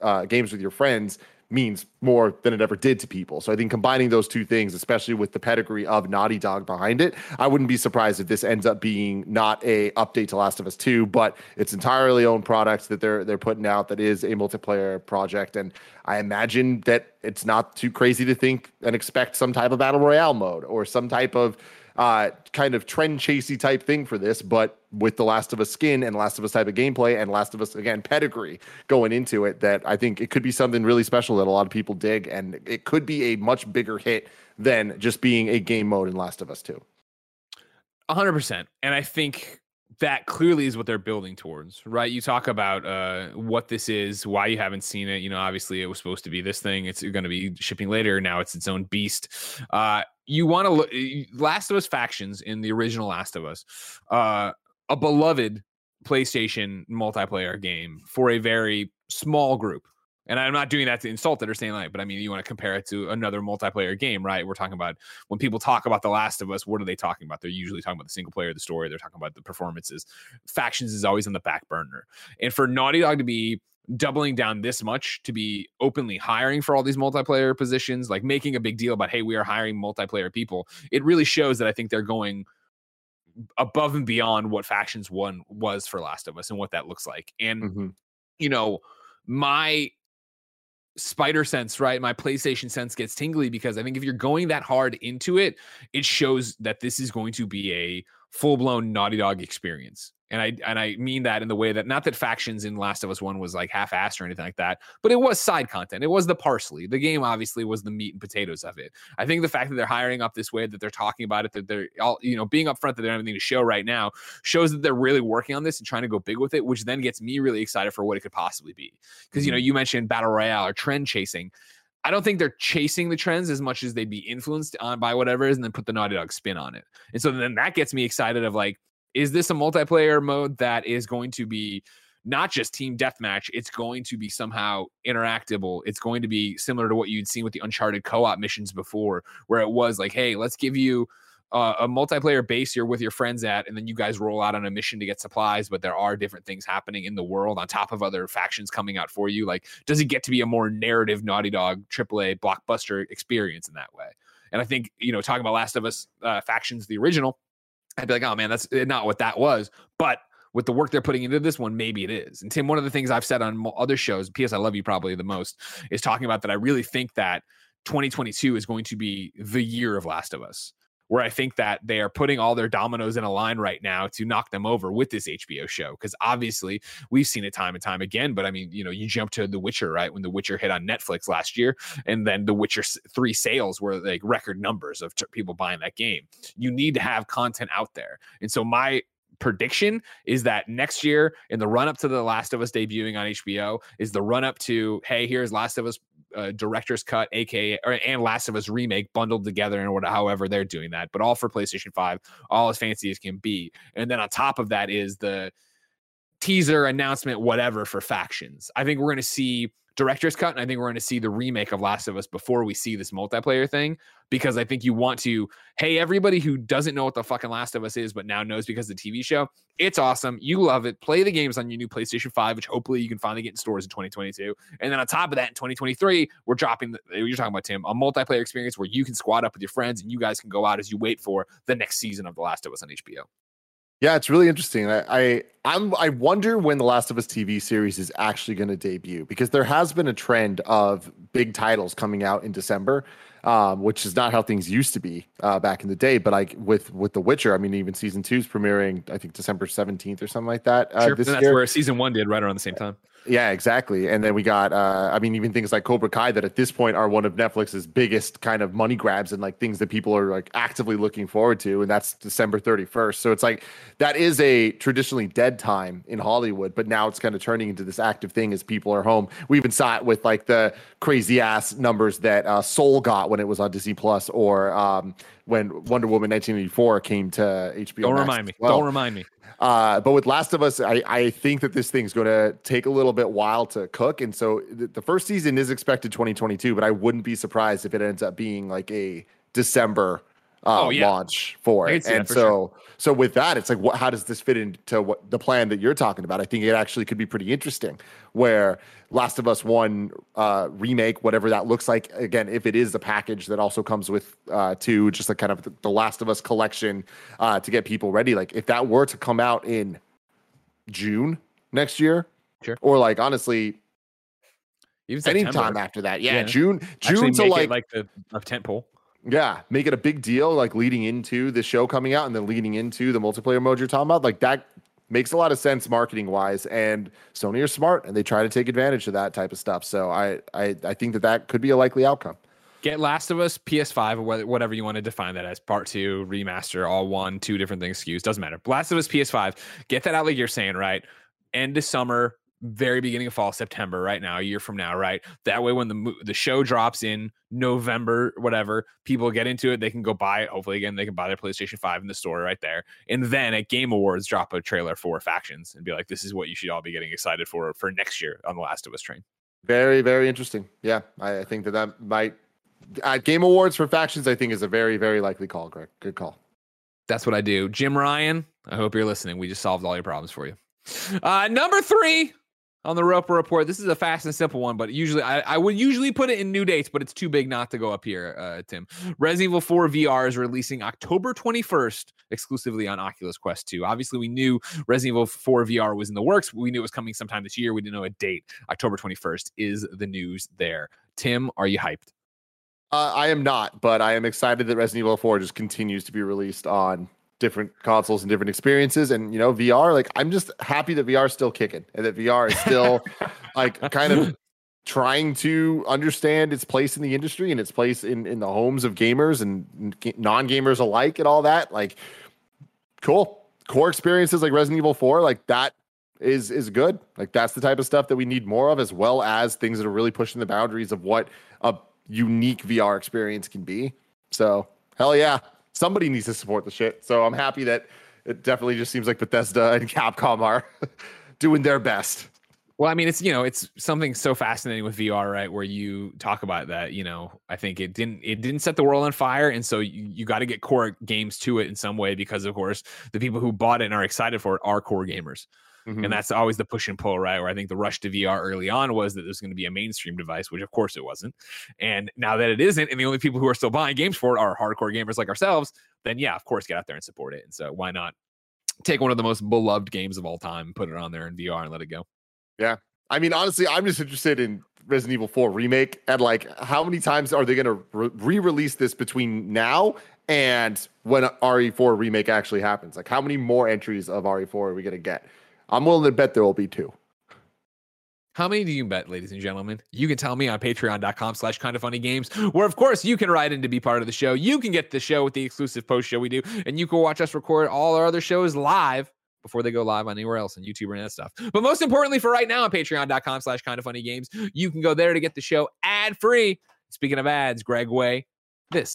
uh, games with your friends means more than it ever did to people. So I think combining those two things, especially with the pedigree of Naughty Dog behind it, I wouldn't be surprised if this ends up being not a update to Last of Us two, but it's entirely own products that they're they're putting out that is a multiplayer project. And I imagine that it's not too crazy to think and expect some type of battle royale mode or some type of uh, kind of trend chasey type thing for this, but with the Last of Us skin and Last of Us type of gameplay and Last of Us, again, pedigree going into it, that I think it could be something really special that a lot of people dig, and it could be a much bigger hit than just being a game mode in Last of Us two. one hundred percent. And I think that clearly is what they're building towards, right? You talk about uh, what this is, why you haven't seen it. You know, obviously it was supposed to be this thing. It's going to be shipping later. Now it's its own beast. Uh, you want to look Last of Us factions in the original Last of Us, uh, a beloved PlayStation multiplayer game for a very small group. And I'm not doing that to insult it or saying like, but I mean, you want to compare it to another multiplayer game, right? We're talking about when people talk about The Last of Us, what are they talking about? They're usually talking about the single player, the story. They're talking about the performances. Factions is always on the back burner. And for Naughty Dog to be doubling down this much, to be openly hiring for all these multiplayer positions, like making a big deal about, hey, we are hiring multiplayer people. It really shows that I think they're going above and beyond what Factions one was for Last of Us and what that looks like. And, mm-hmm. you know, my spider sense, right? My PlayStation sense gets tingly because I think if you're going that hard into it, it shows that this is going to be a full-blown Naughty Dog experience. And I and I mean that in the way that, not that Factions in Last of Us one was like half-assed or anything like that, but it was side content. It was the parsley. The game obviously was the meat and potatoes of it. I think the fact that they're hiring up this way, that they're talking about it, that they're all, you know, being upfront that they don't have anything to show right now, shows that they're really working on this and trying to go big with it, which then gets me really excited for what it could possibly be. Because, you know, you mentioned battle royale or trend chasing. I don't think they're chasing the trends as much as they'd be influenced on by whatever is, and then put the Naughty Dog spin on it. And so then that gets me excited of like, is this a multiplayer mode that is going to be not just team deathmatch? It's going to be somehow interactable. It's going to be similar to what you'd seen with the Uncharted co-op missions before, where it was like, hey, let's give you uh, a multiplayer base you're with your friends at, and then you guys roll out on a mission to get supplies, but there are different things happening in the world on top of other factions coming out for you. Like, does it get to be a more narrative Naughty Dog triple A blockbuster experience in that way? And I think, you know, talking about Last of Us uh, Factions, the original, I'd be like, oh man, that's not what that was. But with the work they're putting into this one, maybe it is. And Tim, one of the things I've said on other shows, P S I Love You probably the most, is talking about that I really think that twenty twenty-two is going to be the year of Last of Us, where I think that they are putting all their dominoes in a line right now to knock them over with this H B O show. Because obviously we've seen it time and time again, but I mean, you know, you jump to The Witcher, right? When The Witcher hit on Netflix last year, and then The Witcher three sales were like record numbers of t- people buying that game. You need to have content out there. And so my prediction is that next year, in the run up to The Last of Us debuting on H B O, is the run up to, hey, here's Last of Us Uh, director's cut, aka or, and Last of Us remake bundled together, and whatever, however they're doing that, but all for PlayStation five, all as fancy as can be. And then on top of that is the teaser announcement, whatever, for Factions. I think we're going to see director's cut, and I think we're going to see the remake of Last of Us before we see this multiplayer thing, because I think you want to, hey, everybody who doesn't know what the fucking Last of Us is but now knows because of the T V show, it's awesome, you love it, play the games on your new PlayStation five, which hopefully you can finally get in stores in twenty twenty-two. And then on top of that, in twenty twenty-three, we're dropping the, you're talking about, Tim, a multiplayer experience where you can squad up with your friends and you guys can go out as you wait for the next season of The Last of Us on H B O. Yeah, it's really interesting. I, I I'm I wonder when The Last of Us T V series is actually going to debut, because there has been a trend of big titles coming out in December, um, which is not how things used to be uh, back in the day. But like with with The Witcher, I mean, even season two is premiering, I think December seventeenth or something like that. Uh, sure, this and that's year. Where season one did, right around the same time. Yeah, exactly. And then we got, uh, I mean, even things like Cobra Kai that at this point are one of Netflix's biggest kind of money grabs and like things that people are like actively looking forward to. And that's December thirty-first. So it's like that is a traditionally dead time in Hollywood, but now it's kind of turning into this active thing as people are home. We even saw it with like the crazy ass numbers that uh, Soul got when it was on Disney Plus, or um, when Wonder Woman nineteen eighty-four came to H B O. Don't Max remind me. Well. Don't remind me. Uh, but with Last of Us, I, I think that this thing's going to take a little bit while to cook. And so th- the first season is expected twenty twenty-two, but I wouldn't be surprised if it ends up being like a December uh, oh, yeah. launch for it. And for so, sure. so with that, it's like, what, how does this fit into what the plan that you're talking about? I think it actually could be pretty interesting where Last of Us one uh, remake, whatever that looks like, again, if it is the package that also comes with uh, two, just like kind of the, the Last of Us collection uh, to get people ready. Like if that were to come out in June next year, sure. or like, honestly, even anytime after that. Yeah. yeah. June, June to like, like the tent pole. Yeah, make it a big deal, like leading into the show coming out and then leading into the multiplayer mode you're talking about. Like that makes a lot of sense marketing wise, and Sony are smart and they try to take advantage of that type of stuff. So I, I, I think that that could be a likely outcome. Get Last of Us P S five or whatever you want to define that as, part two, remaster, all one, two different things, S K Us, doesn't matter. Last of Us P S five, get that out like you're saying, right? End of summer, very beginning of fall, September, right now, a year from now, right? That way when the the show drops in November, whatever, people get into it, they can go buy it. Hopefully, again, they can buy their PlayStation five in the store right there. And then at Game Awards, drop a trailer for Factions and be like, this is what you should all be getting excited for for next year on The Last of Us train. Very, very interesting. Yeah, I, I think that that might... Uh, Game Awards for Factions, I think, is a very, very likely call, Greg. Good call. That's what I do. Jim Ryan, I hope you're listening. We just solved all your problems for you. Uh, number three... on the Roper Report, this is a fast and simple one, but usually I, I would usually put it in new dates, but it's too big not to go up here, uh, Tim. Resident Evil four V R is releasing October twenty-first, exclusively on Oculus Quest two. Obviously, we knew Resident Evil four V R was in the works. We knew it was coming sometime this year. We didn't know a date. October twenty-first is the news there. Tim, are you hyped? Uh, I am not, but I am excited that Resident Evil four just continues to be released on different consoles and different experiences, and you know, V R, like I'm just happy that V R is still kicking and that V R is still like kind of trying to understand its place in the industry and its place in in the homes of gamers and non-gamers alike and all that. Like cool core experiences like Resident Evil four, like that is is good. Like that's the type of stuff that we need more of, as well as things that are really pushing the boundaries of what a unique V R experience can be. So hell yeah, somebody needs to support the shit. So I'm happy that it definitely just seems like Bethesda and Capcom are doing their best. Well, I mean, it's, you know, it's something so fascinating with V R, right? Where you talk about that, you know, I think it didn't, it didn't set the world on fire. And so you, you got to get core games to it in some way, because of course the people who bought it and are excited for it are core gamers. Mm-hmm. And that's always the push and pull, right? Where I think the rush to V R early on was that there's going to be a mainstream device, which of course it wasn't. And now that it isn't, and the only people who are still buying games for it are hardcore gamers like ourselves, then yeah, of course, get out there and support it. And so why not take one of the most beloved games of all time, put it on there in V R and let it go? Yeah. I mean, honestly, I'm just interested in Resident Evil four Remake and like how many times are they going to re-release this between now and when R E four Remake actually happens? Like how many more entries of R E four are we going to get? I'm willing to bet there will be two. How many do you bet, ladies and gentlemen? You can tell me on patreon.com slash kind of funny games, where, of course, you can write in to be part of the show. You can get the show with the exclusive post show we do, and you can watch us record all our other shows live before they go live on anywhere else on YouTube and that stuff. But most importantly, for right now on patreon.com slash kind of funny games, you can go there to get the show ad-free. Speaking of ads, Greg Way, this.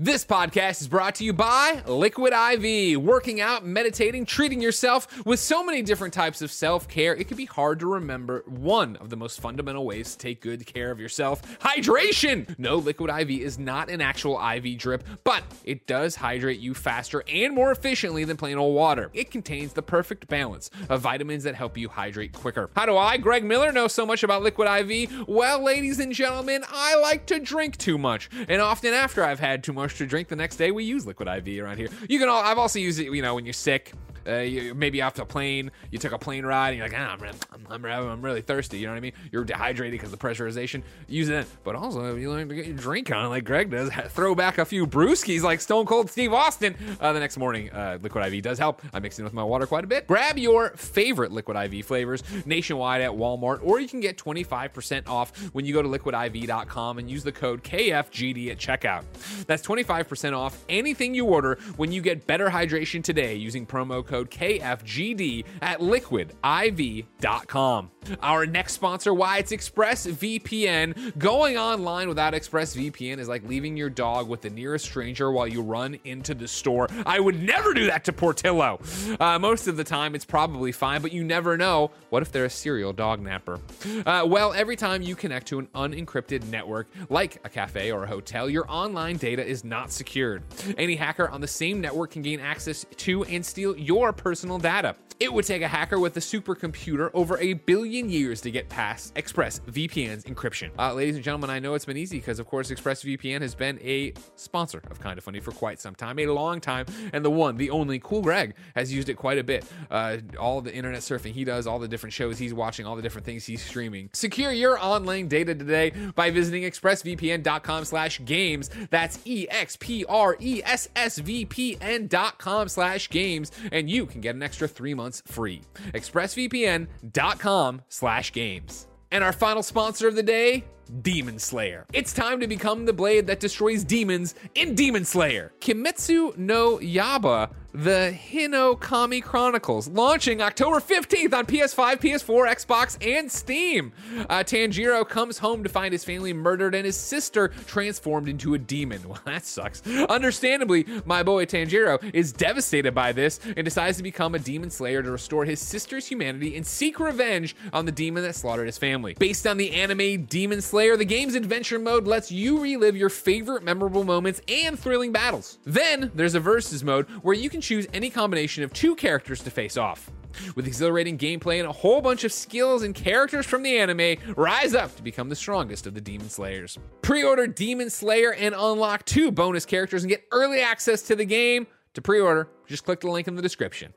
This podcast is brought to you by Liquid I V. Working out, meditating, treating yourself with so many different types of self-care, it can be hard to remember one of the most fundamental ways to take good care of yourself: hydration. No, Liquid I V is not an actual I V drip, but it does hydrate you faster and more efficiently than plain old water. It contains the perfect balance of vitamins that help you hydrate quicker. How do I, Greg Miller, know so much about Liquid I V? Well, ladies and gentlemen, I like to drink too much, and often after I've had too much to drink the next day, we use Liquid I V around here. You can all, I've also used it, you know, when you're sick, Uh, you, maybe off the plane, you took a plane ride, and you're like, ah, I'm, I'm, I'm, I'm really thirsty. You know what I mean? You're dehydrated because of the pressurization. Use it. But also, you learn to get your drink on, like Greg does. Throw back a few brewskis like Stone Cold Steve Austin. Uh, the next morning, uh, Liquid I V does help. I mix it with my water quite a bit. Grab your favorite Liquid I V flavors nationwide at Walmart, or you can get twenty-five percent off when you go to liquid I V dot com and use the code K F G D at checkout. That's twenty-five percent off anything you order when you get better hydration today using promo code K F G D at liquid I V dot com. Our next sponsor, why it's ExpressVPN. Going online without ExpressVPN is like leaving your dog with the nearest stranger while you run into the store. I would never do that to Portillo. Uh, most of the time, it's probably fine, but you never know. What if they're a serial dog napper? Uh, well, every time you connect to an unencrypted network, like a cafe or a hotel, your online data is not secured. Any hacker on the same network can gain access to and steal your personal data. It would take a hacker with a supercomputer over a billion years to get past ExpressVPN's encryption. Uh, ladies and gentlemen, I know it's been easy because, of course, ExpressVPN has been a sponsor of Kinda Funny for quite some time, a long time, and the one, the only, Cool Greg has used it quite a bit. Uh, all the internet surfing he does, all the different shows he's watching, all the different things he's streaming. Secure your online data today by visiting express V P N dot com slash games. That's E X P R E S S V P N dot com slash games, and you can get an extra three months free. express V P N dot com slash games. And our final sponsor of the day, Demon Slayer. It's time to become the blade that destroys demons in Demon Slayer. Kimetsu no Yaiba, The Hinokami Chronicles, launching October fifteenth on P S five, P S four, Xbox, and Steam. Uh, Tanjiro comes home to find his family murdered and his sister transformed into a demon. Well, that sucks. Understandably, my boy Tanjiro is devastated by this and decides to become a demon slayer to restore his sister's humanity and seek revenge on the demon that slaughtered his family. Based on the anime Demon Slayer, the game's adventure mode lets you relive your favorite memorable moments and thrilling battles. Then there's a versus mode where you can choose any combination of two characters to face off. With exhilarating gameplay and a whole bunch of skills and characters from the anime, rise up to become the strongest of the Demon Slayers. Pre-order Demon Slayer and unlock two bonus characters and get early access to the game. To pre-order, just click the link in the description.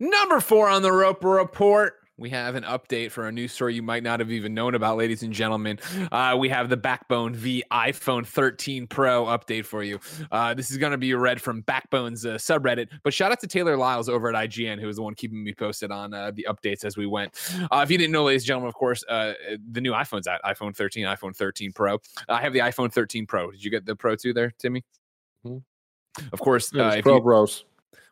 Number four on the Roper Report, we have an update for a news story you might not have even known about, ladies and gentlemen. Uh, we have the Backbone v iPhone thirteen Pro update for you. Uh, this is going to be read from Backbone's uh, subreddit, but shout out to Taylor Lyles over at I G N, who was the one keeping me posted on uh, the updates as we went. Uh, if you didn't know, ladies and gentlemen, of course, uh, the new iPhone's out, iPhone thirteen, iPhone thirteen Pro. I have the iPhone thirteen Pro. Did you get the Pro too there, Timmy? Mm-hmm. Of course. Uh, if Pro you- Bros.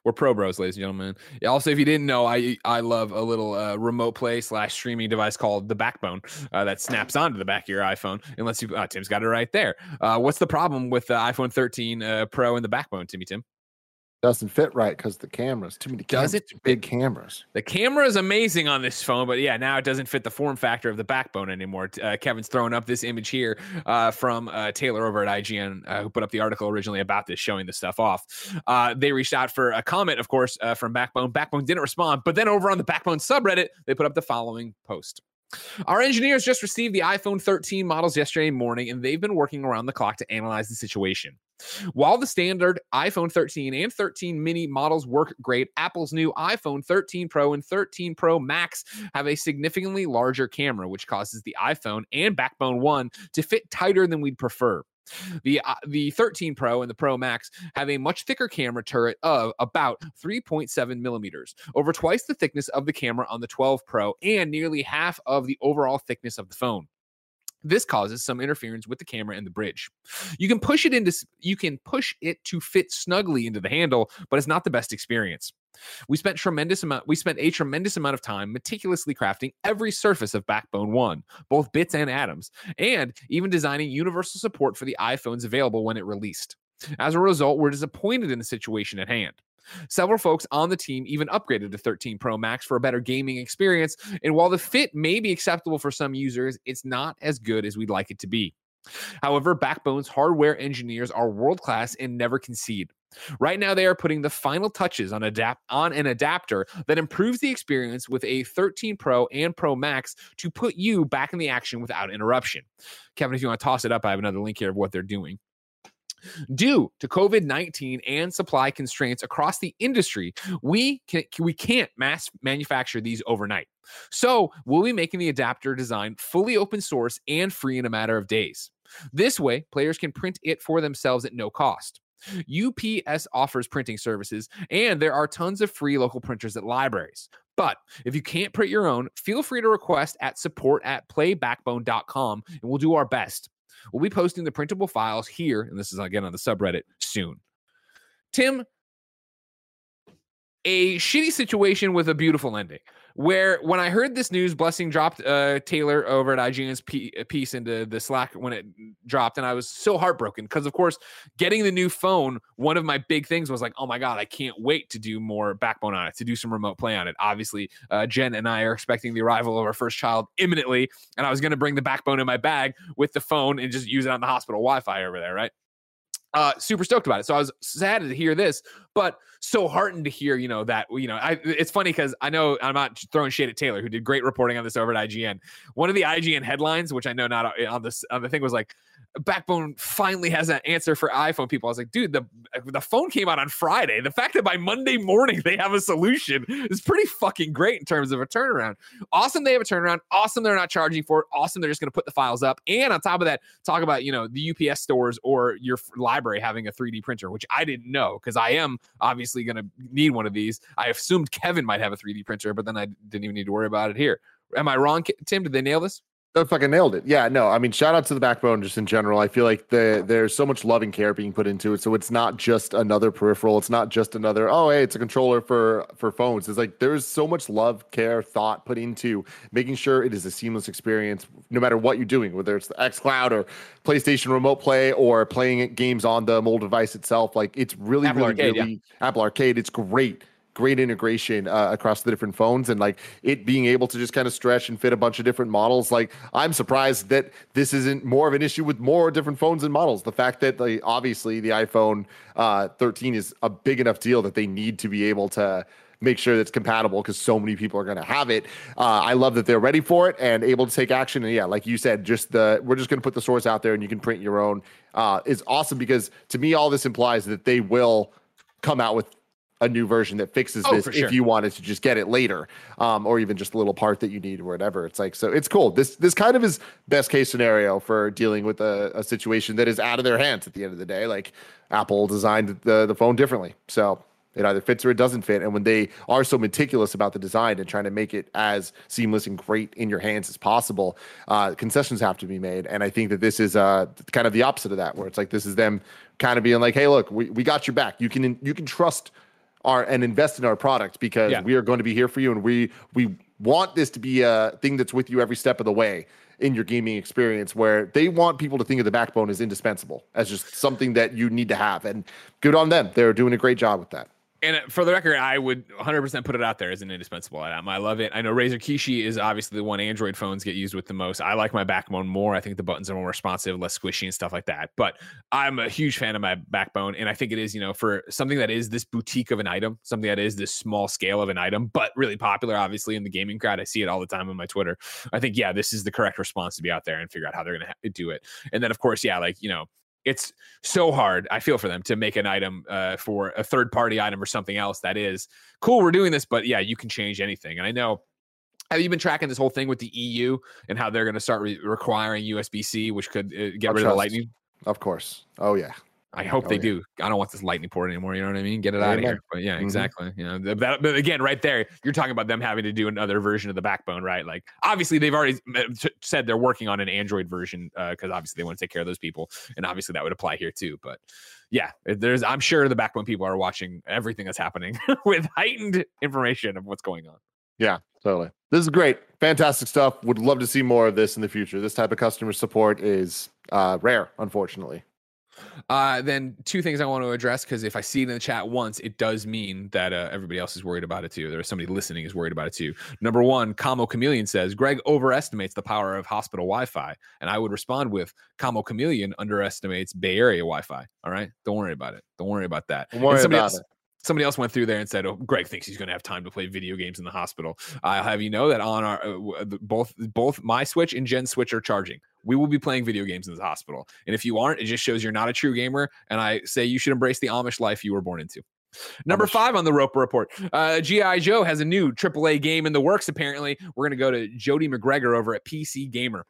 We're pro bros, ladies and gentlemen. Also, if you didn't know, I I love a little uh, remote play slash streaming device called the Backbone uh, that snaps onto the back of your iPhone. And lets you, uh, Tim's got it right there. Uh, what's the problem with the iPhone thirteen uh, Pro and the Backbone, Timmy Tim? Doesn't fit right because the cameras, too many cameras, does it? Too big cameras. The camera is amazing on this phone, but yeah, now it doesn't fit the form factor of the Backbone anymore. Uh, Kevin's throwing up this image here uh, from uh, Taylor over at I G N, uh, who put up the article originally about this, showing this stuff off. Uh, they reached out for a comment, of course, uh, from Backbone. Backbone didn't respond, but then over on the Backbone subreddit, they put up the following post. Our engineers just received the iPhone thirteen models yesterday morning, and they've been working around the clock to analyze the situation. While the standard iPhone thirteen and thirteen mini models work great, Apple's new iPhone thirteen Pro and thirteen Pro Max have a significantly larger camera, which causes the iPhone and Backbone One to fit tighter than we'd prefer. The uh, the thirteen Pro and the Pro Max have a much thicker camera turret of about three point seven millimeters, over twice the thickness of the camera on the twelve Pro and nearly half of the overall thickness of the phone. This causes some interference with the camera and the bridge. You can push it into you can push it to fit snugly into the handle, but it's not the best experience. We spent tremendous amount. We spent a tremendous amount of time meticulously crafting every surface of Backbone One, both bits and atoms, and even designing universal support for the iPhones available when it released. As a result, we're disappointed in the situation at hand. Several folks on the team even upgraded to thirteen Pro Max for a better gaming experience, and while the fit may be acceptable for some users, it's not as good as we'd like it to be. However, Backbone's hardware engineers are world-class and never concede. Right now, they are putting the final touches on, adapt- on an adapter that improves the experience with a thirteen Pro and Pro Max to put you back in the action without interruption. Kevin, if you want to toss it up, I have another link here of what they're doing. Due to COVID nineteen and supply constraints across the industry, we, can, we can't mass manufacture these overnight. So we'll be making the adapter design fully open source and free in a matter of days. This way, players can print it for themselves at no cost. U P S offers printing services, and there are tons of free local printers at libraries. But if you can't print your own, feel free to request at support at playbackbone dot com, and we'll do our best. We'll be posting the printable files here, and this is, again, on the subreddit soon. Tim, a shitty situation with a beautiful ending, where when I heard this news, Blessing dropped uh, Taylor over at I G N's p- piece into the Slack when it dropped, and I was so heartbroken because, of course, getting the new phone, one of my big things was like, oh, my God, I can't wait to do more Backbone on it, to do some remote play on it. Obviously, uh, Jen and I are expecting the arrival of our first child imminently, and I was going to bring the Backbone in my bag with the phone and just use it on the hospital Wi-Fi over there, right? Uh, super stoked about it. So I was sad to hear this, but so heartened to hear, you know, that, you know, I, it's funny because I know I'm not throwing shade at Taylor, who did great reporting on this over at I G N. One of the I G N headlines, which I know not on this, on the thing was like, Backbone finally has an answer for iPhone people. I was like, dude, the the phone came out on Friday. The fact that by Monday morning they have a solution is pretty fucking great in terms of a turnaround. Awesome they have a turnaround. Awesome they're not charging for it. Awesome they're just going to put the files up. And on top of that, talk about, you know, the U P S stores or your library having a three D printer, which I didn't know because I am obviously going to need one of these. I assumed Kevin might have a three D printer, but then I didn't even need to worry about it here. Am I wrong, Tim? Did they nail this? They fucking nailed it. Yeah, no, I mean, shout out to the Backbone just in general. I feel like the, there's so much love and care being put into it. So it's not just another peripheral. It's not just another, oh, hey, it's a controller for, for phones. It's like there's so much love, care, thought put into making sure it is a seamless experience no matter what you're doing, whether it's the xCloud or PlayStation Remote Play or playing games on the mobile device itself. Like it's really, Apple really, Arcade, really yeah. Apple Arcade. It's great. Great integration uh, across the different phones, and like it being able to just kind of stretch and fit a bunch of different models. Like I'm surprised that this isn't more of an issue with more different phones and models. The fact that like obviously the iPhone uh, thirteen is a big enough deal that they need to be able to make sure that's compatible because so many people are going to have it. Uh, I love that they're ready for it and able to take action. And yeah, like you said, just the, we're just going to put the source out there and you can print your own uh, is awesome because to me, all this implies that they will come out with a new version that fixes oh, this if sure. you wanted to just get it later um, or even just a little part that you need or whatever. It's like, so it's cool. This, this kind of is best case scenario for dealing with a, a situation that is out of their hands at the end of the day. Like Apple designed the, the phone differently. So it either fits or it doesn't fit. And when they are so meticulous about the design and trying to make it as seamless and great in your hands as possible, uh, concessions have to be made. And I think that this is uh, kind of the opposite of that, where it's like, this is them kind of being like, hey, look, we, we got your back. You can, you can trust Our, and invest in our product because yeah. we are going to be here for you, and we we want this to be a thing that's with you every step of the way in your gaming experience, where they want people to think of the Backbone as indispensable, as just something that you need to have. And good on them. They're doing a great job with that. And for the record, I would one hundred percent put it out there as an indispensable item. I love it. I know Razer Kishi is obviously the one Android phones get used with the most. I like my Backbone more. I think the buttons are more responsive, less squishy and stuff like that. But I'm a huge fan of my Backbone. And I think it is, you know, for something that is this boutique of an item, something that is this small scale of an item, but really popular, obviously, in the gaming crowd. I see it all the time on my Twitter. I think, yeah, this is the correct response to be out there and figure out how they're going to do it. And then, of course, yeah, like, you know, it's so hard, I feel, for them to make an item uh, for a third-party item or something else that is, cool, we're doing this, but yeah, you can change anything. And I know, have you been tracking this whole thing with the E U and how they're going to start re- requiring U S B C, which could uh, get I'll rid trust. of Lightning? Of course. Oh, yeah. I hope oh, they yeah. do. I don't want this Lightning port anymore. You know what I mean? Get it yeah, out of yeah. here. But yeah, mm-hmm. exactly. You know, that, but again, right there, you're talking about them having to do another version of the Backbone, right? Like, obviously, they've already t- said they're working on an Android version because uh, obviously they want to take care of those people, and obviously that would apply here too. But yeah, there's. I'm sure the Backbone people are watching everything that's happening with heightened information of what's going on. Yeah, totally. This is great, fantastic stuff. Would love to see more of this in the future. This type of customer support is uh, rare, unfortunately. Uh, then two things I want to address, because if I see it in the chat once, it does mean that uh, everybody else is worried about it too. There's somebody listening is worried about it too. Number one, Camo Chameleon says, Greg overestimates the power of hospital Wi-Fi. And I would respond with, Camo Chameleon underestimates Bay Area Wi-Fi. All right? Don't worry about it. Don't worry about that. Don't worry about else- it. Somebody else went through there and said, oh, Greg thinks he's going to have time to play video games in the hospital. I'll have you know that on our uh, both both my Switch and Jen's Switch are charging. We will be playing video games in this hospital. And if you aren't, it just shows you're not a true gamer. And I say you should embrace the Amish life you were born into. Number five on the Roper Report, uh, G I. Joe has a new triple A game in the works, apparently. We're going to go to Jody McGregor over at P C Gamer.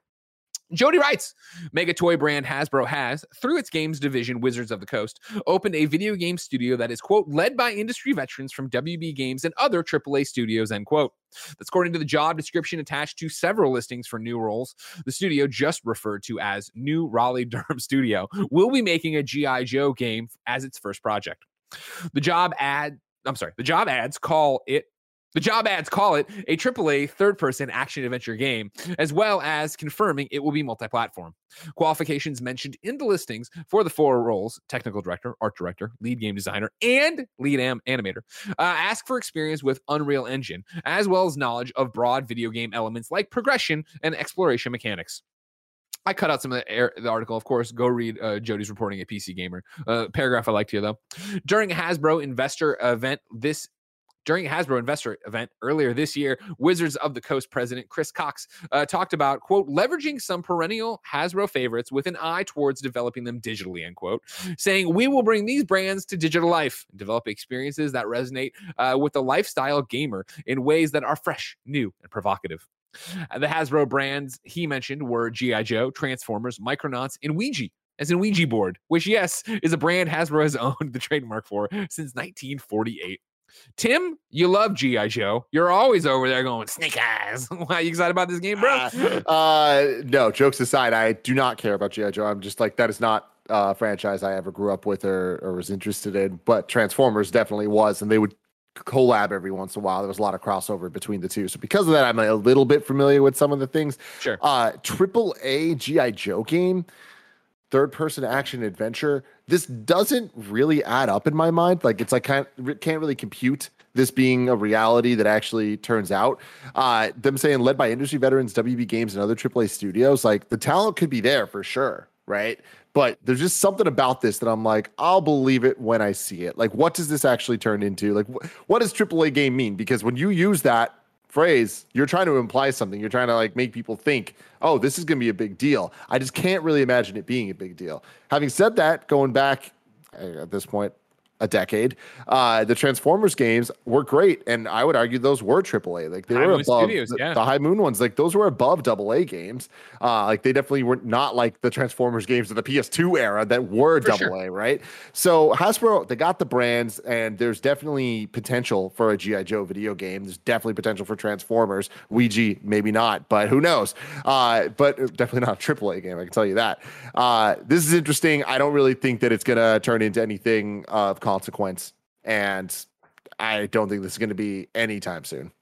Jody writes, mega toy brand Hasbro has, through its games division Wizards of the Coast, opened a video game studio that is, quote, led by industry veterans from W B Games and other triple A studios, end quote. That's according to the job description attached to several listings for new roles. The studio, just referred to as New Raleigh Durham Studio, will be making a G I. Joe game as its first project. The job ad, I'm sorry, the job ads call it The job ads call it a triple A third-person action-adventure game, as well as confirming it will be multi-platform. Qualifications mentioned in the listings for the four roles, technical director, art director, lead game designer, and lead am- animator, uh, ask for experience with Unreal Engine, as well as knowledge of broad video game elements like progression and exploration mechanics. I cut out some of the, air, the article, of course. Go read uh, Jody's reporting at P C Gamer. Uh, paragraph I liked here, though. During a Hasbro investor event this During a Hasbro investor event earlier this year, Wizards of the Coast president Chris Cox uh, talked about, quote, leveraging some perennial Hasbro favorites with an eye towards developing them digitally, end quote, saying we will bring these brands to digital life and develop experiences that resonate uh, with the lifestyle gamer in ways that are fresh, new, and provocative. The Hasbro brands he mentioned were G I. Joe, Transformers, Micronauts, and Ouija, as in Ouija board, which, yes, is a brand Hasbro has owned the trademark for since nineteen forty-eight. Tim, you love G I. Joe. You're always over there going, Snake Eyes. Why are you excited about this game, bro? Uh, uh, no, jokes aside, I do not care about G I. Joe. I'm just like, that is not a franchise I ever grew up with or, or was interested in. But Transformers definitely was, and they would collab every once in a while. There was a lot of crossover between the two. So because of that, I'm a little bit familiar with some of the things. Sure. Uh, triple A G I. Joe game. Third-person action adventure, this doesn't really add up in my mind. Like, it's like can't, can't really compute this being a reality that actually turns out. Uh, them saying led by industry veterans, W B Games, and other triple A studios, like, the talent could be there for sure, right? But there's just something about this that I'm like, I'll believe it when I see it. Like, what does this actually turn into? Like, wh- what does triple A game mean? Because when you use that phrase, you're trying to imply something. You're trying to like make people think, oh, this is going to be a big deal. I just can't really imagine it being a big deal. Having said that, going back at this point a decade, uh, the Transformers games were great, and I would argue those were triple A. Like they High were Moon above Studios, the, yeah. the High Moon ones. Like those were above double A games. Uh, like they definitely were not like the Transformers games of the P S two era that were double A, sure. Right? So Hasbro, they got the brands, and there's definitely potential for a G I. Joe video game. There's definitely potential for Transformers. Ouija, maybe not, but who knows? Uh, but definitely not a triple A game, I can tell you that. Uh, this is interesting. I don't really think that it's gonna turn into anything of consequence, and I don't think this is going to be anytime soon.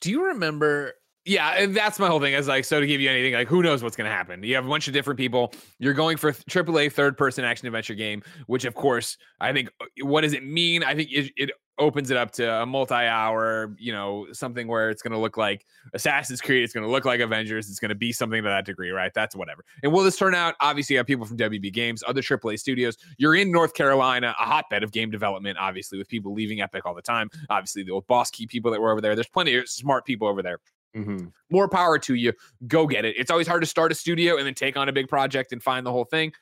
Do you remember? Yeah, and that's my whole thing. Is like, so to give you anything, like, who knows what's going to happen? You have a bunch of different people. You're going for triple A third-person action-adventure game, which, of course, I think. What does it mean? I think it, it opens it up to a multi-hour, you know, something where it's going to look like Assassin's Creed. It's going to look like Avengers. It's going to be something to that degree, right? That's whatever. And will this turn out? Obviously, you have people from W B Games, other triple A studios. You're in North Carolina, a hotbed of game development, obviously, with people leaving Epic all the time. Obviously, the old Boss Key people that were over there. There's plenty of smart people over there. Mm-hmm. More power to you. Go get it. It's always hard to start a studio and then take on a big project and find the whole thing.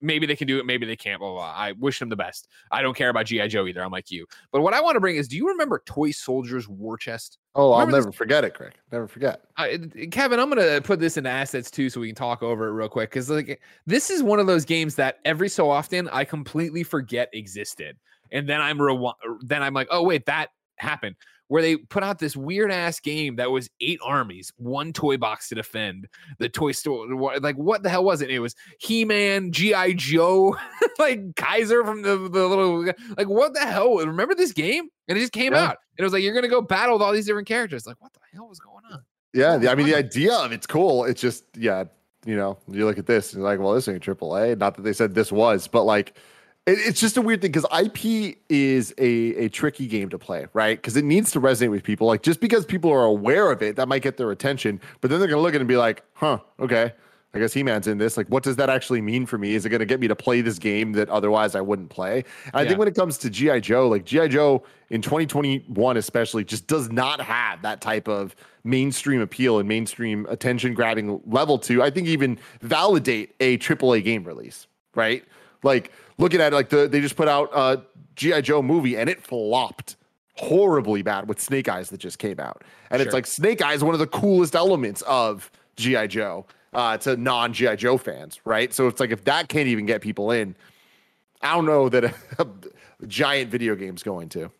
Maybe they can do it. Maybe they can't. Blah, blah, blah. I wish them the best. I don't care about G I. Joe either. I'm like you. But what I want to bring is, do you remember Toy Soldier's War Chest? Oh, remember I'll never this? forget it, Greg. Never forget. Uh, Kevin, I'm going to put this into assets too so we can talk over it real quick. Because like this is one of those games that every so often I completely forget existed. And then I'm, re- then I'm like, oh, wait, that happened. Where they put out this weird ass game that was eight armies, one toy box to defend, the toy store. Like, what the hell was it? It was He-Man, G I. Joe, like Kaiser from the, the little, like, what the hell? Remember this game? And it just came yeah. out. And it was like, you're going to go battle with all these different characters. Like, what the hell was going on? Yeah. The, I mean, the idea of it's cool. It's just, yeah, you know, you look at this and you're like, well, this ain't triple A. Not that they said this was, but like, it's just a weird thing because I P is a, a tricky game to play, right? Because it needs to resonate with people. Like, just because people are aware of it, that might get their attention. But then they're going to look at it and be like, huh, okay, I guess He-Man's in this. Like, what does that actually mean for me? Is it going to get me to play this game that otherwise I wouldn't play? And yeah. I think when it comes to G I. Joe, like G I. Joe in twenty twenty-one especially just does not have that type of mainstream appeal and mainstream attention-grabbing level to, I think, even validate a triple A game release, right? Like, looking at it, like the, they just put out a G I. Joe movie, and it flopped horribly bad with Snake Eyes that just came out. And sure. It's like Snake Eyes, one of the coolest elements of G I. Joe. Uh, to non-G I. Joe fans, right? So it's like, if that can't even get people in, I don't know that a, a giant video game's going to.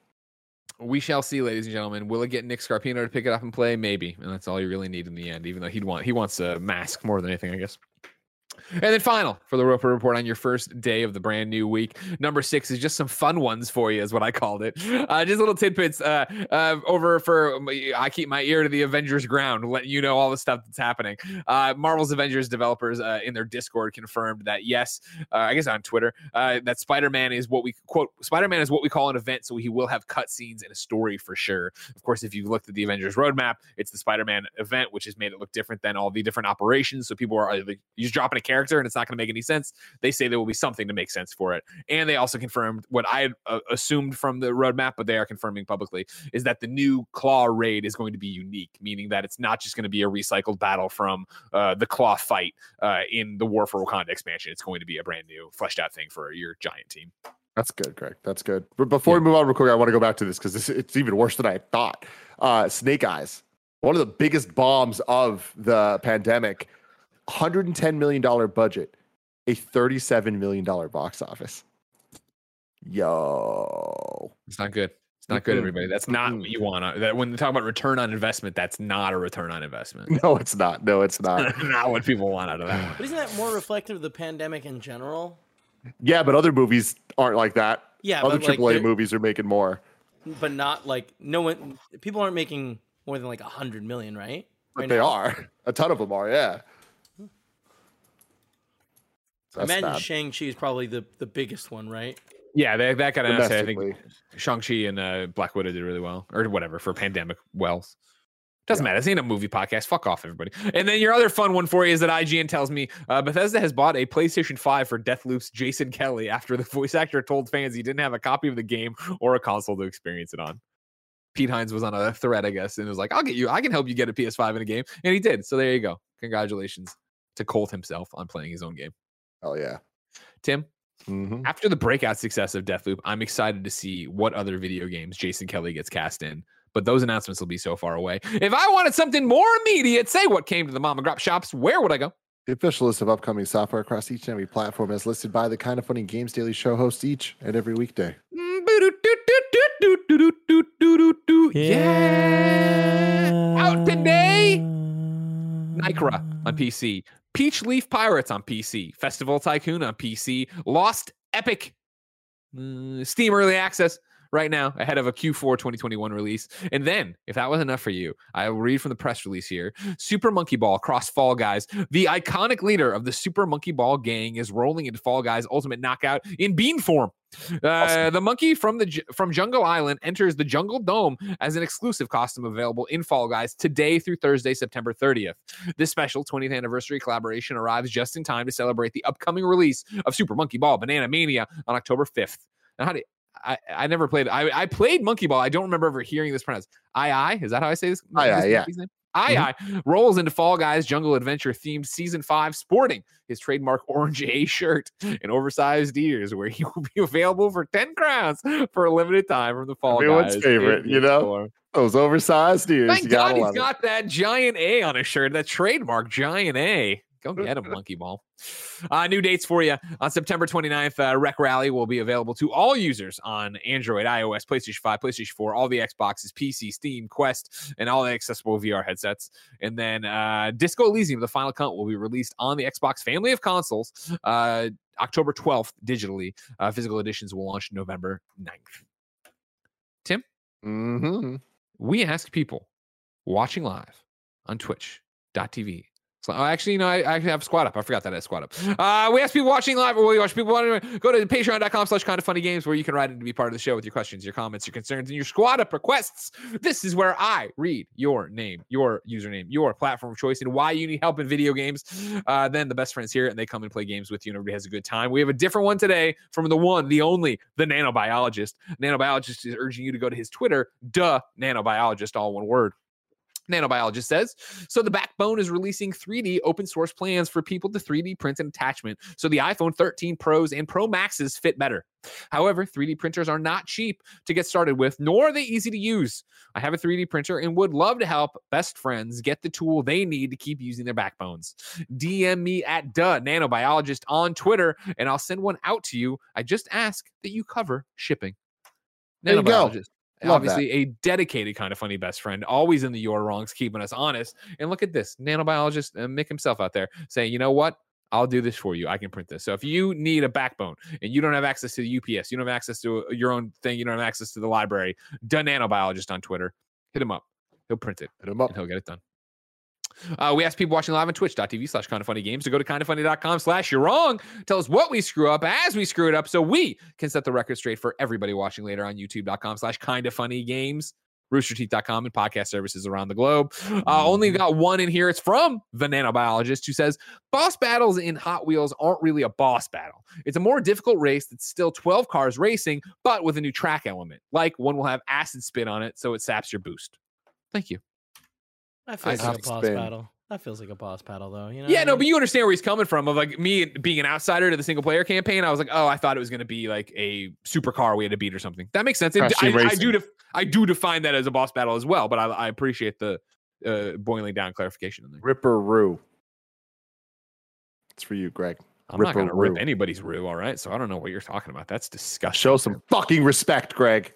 We shall see, ladies and gentlemen. Will it get Nick Scarpino to pick it up and play? Maybe. And that's all you really need in the end, even though he'd want, he wants a mask more than anything, I guess. And then final for the Roper Report on your first day of the brand new week. Number six is just some fun ones for you, is what I called it. Uh, just little tidbits uh, uh, over for I keep my ear to the Avengers ground, letting you know all the stuff that's happening. Uh, Marvel's Avengers developers uh, in their Discord confirmed that yes, uh, I guess on Twitter, uh, that Spider-Man is what we quote Spider-Man is what we call an event, so he will have cutscenes and a story for sure. Of course, if you looked at the Avengers roadmap, it's the Spider-Man event, which has made it look different than all the different operations. So people are like, you just dropping a character and it's not going to make any sense. They say there will be something to make sense for it. And they also confirmed what I uh, assumed from the roadmap, but they are confirming publicly, is that the new Claw raid is going to be unique, meaning that it's not just going to be a recycled battle from uh, the Claw fight uh, in the War for Wakanda expansion. It's going to be a brand new fleshed out thing for your giant team. That's good, Greg. That's good. But before yeah. we move on real quick, I want to go back to this because it's even worse than I thought. Uh, Snake Eyes, one of the biggest bombs of the pandemic, one hundred ten million dollars budget, a thirty-seven million dollars box office. Yo. It's not good. It's not good, everybody. That's not what you want. That when they talk about return on investment, that's not a return on investment. No, it's not. No, it's not. Not what people want out of that. But isn't that more reflective of the pandemic in general? Yeah, but other movies aren't like that. Yeah, other triple A like movies are making more. But not like, no one, people aren't making more than like one hundred million, right? But right they now. Are. A ton of them are, yeah. That's Imagine bad. Shang-Chi is probably the, the biggest one, right? Yeah, they, that got announced. I think Shang-Chi and uh, Black Widow did really well, or whatever, for pandemic wells. Doesn't yeah. matter. This ain't a movie podcast. Fuck off, everybody. And then your other fun one for you is that I G N tells me uh, Bethesda has bought a PlayStation five for Deathloop's Jason Kelly after the voice actor told fans he didn't have a copy of the game or a console to experience it on. Pete Hines was on a thread, I guess, and was like, I'll get you. I can help you get a P S five in a game. And he did. So there you go. Congratulations to Colt himself on playing his own game. Oh yeah, Tim. Mm-hmm. After the breakout success of Deathloop, I'm excited to see what other video games Jason Kelly gets cast in. But those announcements will be so far away. If I wanted something more immediate, say what came to the mom and pop shops, where would I go? The official list of upcoming software across each and every platform is listed by the Kinda Funny Games Daily show hosts each and every weekday. Yeah, yeah. Out today. Nycra on P C. Peach Leaf Pirates on P C, Festival Tycoon on P C, Lost Epic, mm, Steam Early Access right now ahead of a Q four twenty twenty-one release. And then, if that was enough for you, I will read from the press release here. Super Monkey Ball Cross Fall Guys. The iconic leader of the Super Monkey Ball gang is rolling into Fall Guys Ultimate Knockout in bean form. Uh, awesome. The monkey from the from Jungle Island enters the Jungle Dome as an exclusive costume available in Fall Guys today through Thursday, September thirtieth. This special twentieth anniversary collaboration arrives just in time to celebrate the upcoming release of Super Monkey Ball Banana Mania on October fifth. Now, how do you, I, I never played I, I played Monkey Ball. I don't remember ever hearing this pronounced. I I is that how I say this? I I yeah. Name? I I mm-hmm. rolls into Fall Guys Jungle Adventure themed season five, sporting his trademark orange A shirt and oversized ears, where he will be available for ten crowns for a limited time from the Fall Everyone's Guys. Favorite, you know, form. Those oversized ears. Thank God he's got it. That giant A on his shirt, that trademark giant A. Go get him, Monkey Ball. Uh, new dates for you. On September twenty-ninth, uh, Rec Rally will be available to all users on Android, iOS, PlayStation five, PlayStation four, all the Xboxes, P C, Steam, Quest, and all the accessible V R headsets. And then uh, Disco Elysium, the final cut, will be released on the Xbox family of consoles uh, October twelfth digitally. Uh, physical editions will launch November ninth. Tim, mm-hmm. we ask people watching live on twitch dot t v So, oh, actually, you know, I, I actually have Squad Up. I forgot that I had Squad Up. Uh, we ask people watching live, or we watch people watching. Go to patreon.com slash kind of funny games where you can write in to be part of the show with your questions, your comments, your concerns, and your Squad Up requests. This is where I read your name, your username, your platform of choice, and why you need help in video games. Uh, then the best friends here, and they come and play games with you, and everybody has a good time. We have a different one today from the one, the only, the nanobiologist. Nanobiologist is urging you to go to his Twitter, duh, nanobiologist, all one word. Nanobiologist says, so the Backbone is releasing three D open source plans for people to three D print an attachment so the iPhone thirteen Pros and Pro Maxes fit better. However, three D printers are not cheap to get started with, nor are they easy to use. I have a three D printer and would love to help best friends get the tool they need to keep using their backbones. D M me at duh nanobiologist on Twitter and I'll send one out to you. I just ask that you cover shipping. Nanobiologist. Love Obviously, that. A dedicated kind of funny best friend, always in the your wrongs, keeping us honest. And look at this, nanobiologist uh, Mick himself out there saying, you know what? I'll do this for you. I can print this. So if you need a backbone and you don't have access to the U P S, you don't have access to your own thing, you don't have access to the library, done nanobiologist on Twitter, hit him up. He'll print it. Hit him up. And he'll get it done. Uh, we ask people watching live on twitch.tv slash kind of funny games to go to kindoffunny.com slash you're wrong. Tell us what we screw up as we screw it up so we can set the record straight for everybody watching later on youtube.com slash kind of funny games, rooster teeth dot com, and podcast services around the globe. Uh, only got one in here. It's from the nanobiologist who says, boss battles in Hot Wheels aren't really a boss battle. It's a more difficult race that's still twelve cars racing, but with a new track element. Like one will have acid spin on it, so it saps your boost. Thank you. That feels I like a boss spin. battle. That feels like a boss battle, though. You know? Yeah, no, but you understand where he's coming from. Of like me being an outsider to the single player campaign, I was like, oh, I thought it was going to be like a supercar we had to beat or something. That makes sense. It, I, I do, def- I do define that as a boss battle as well. But I, I appreciate the uh, boiling down clarification in there. Ripper Roo. It's for you, Greg. I'm Ripper not going to rip anybody's Roo. All right, so I don't know what you're talking about. That's disgusting. Show some fucking respect, Greg.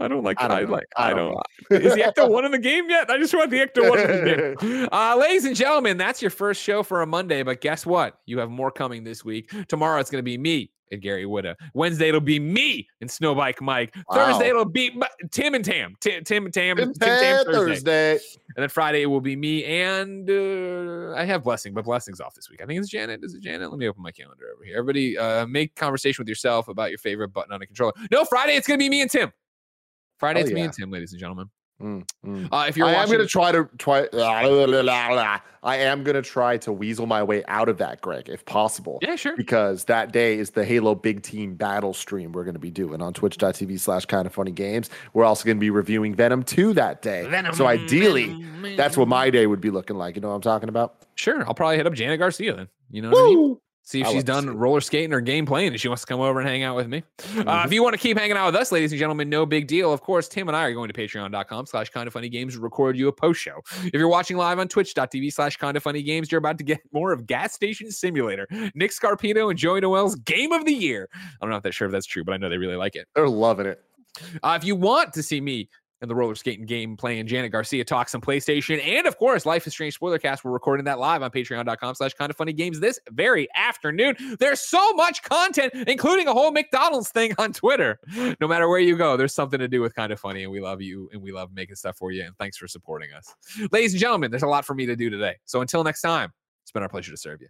I don't like that. I, I like. I don't. I don't. Is the Ecto one in the game yet? I just want the Ecto one in the game. Uh, ladies and gentlemen, that's your first show for a Monday. But guess what? You have more coming this week. Tomorrow it's going to be me and Gary Whitta. Wednesday it'll be me and Snowbike Mike. Wow. Thursday it'll be Tim and Tam. Tim, Tim and Tam. Tim, Tim, Tam Thursday. Thursday. And then Friday it will be me and uh, I have Blessing, but Blessing's off this week. I think it's Janet. Is it Janet? Let me open my calendar over here. Everybody, uh, make conversation with yourself about your favorite button on a controller. No, Friday it's going to be me and Tim. Friday, it's oh, yeah. me and Tim, ladies and gentlemen. Mm, mm. Uh, if you're, I watching- am going to try to try. Blah, blah, blah, blah. I am going to try to weasel my way out of that, Greg, if possible. Yeah, sure. Because that day is the Halo Big Team Battle stream we're going to be doing on Twitch.tv slash Kind of Funny Games. We're also going to be reviewing Venom two that day. Venom, so ideally, Venom, that's what my day would be looking like. You know what I'm talking about? Sure. I'll probably hit up Janet Garcia then. You know what Woo! I mean? See if she's done roller skating or game playing and she wants to come over and hang out with me. Mm-hmm. Uh, if you want to keep hanging out with us, ladies and gentlemen, no big deal. Of course, Tim and I are going to patreon.com slash kind of funny games to record you a post show. If you're watching live on twitch.tv slash kind of funny games, you're about to get more of Gas Station Simulator, Nick Scarpino and Joey Noel's Game of the Year. I'm not that sure if that's true, but I know they really like it. They're loving it. Uh, if you want to see me and the roller skating game playing Janet Garcia talks on PlayStation. And of course, Life is Strange Spoilercast. We're recording that live on patreon.com slash kind of funny games this very afternoon. There's so much content, including a whole McDonald's thing on Twitter. No matter where you go, there's something to do with Kind of Funny, and we love you and we love making stuff for you. And thanks for supporting us. Ladies and gentlemen, there's a lot for me to do today. So until next time, it's been our pleasure to serve you.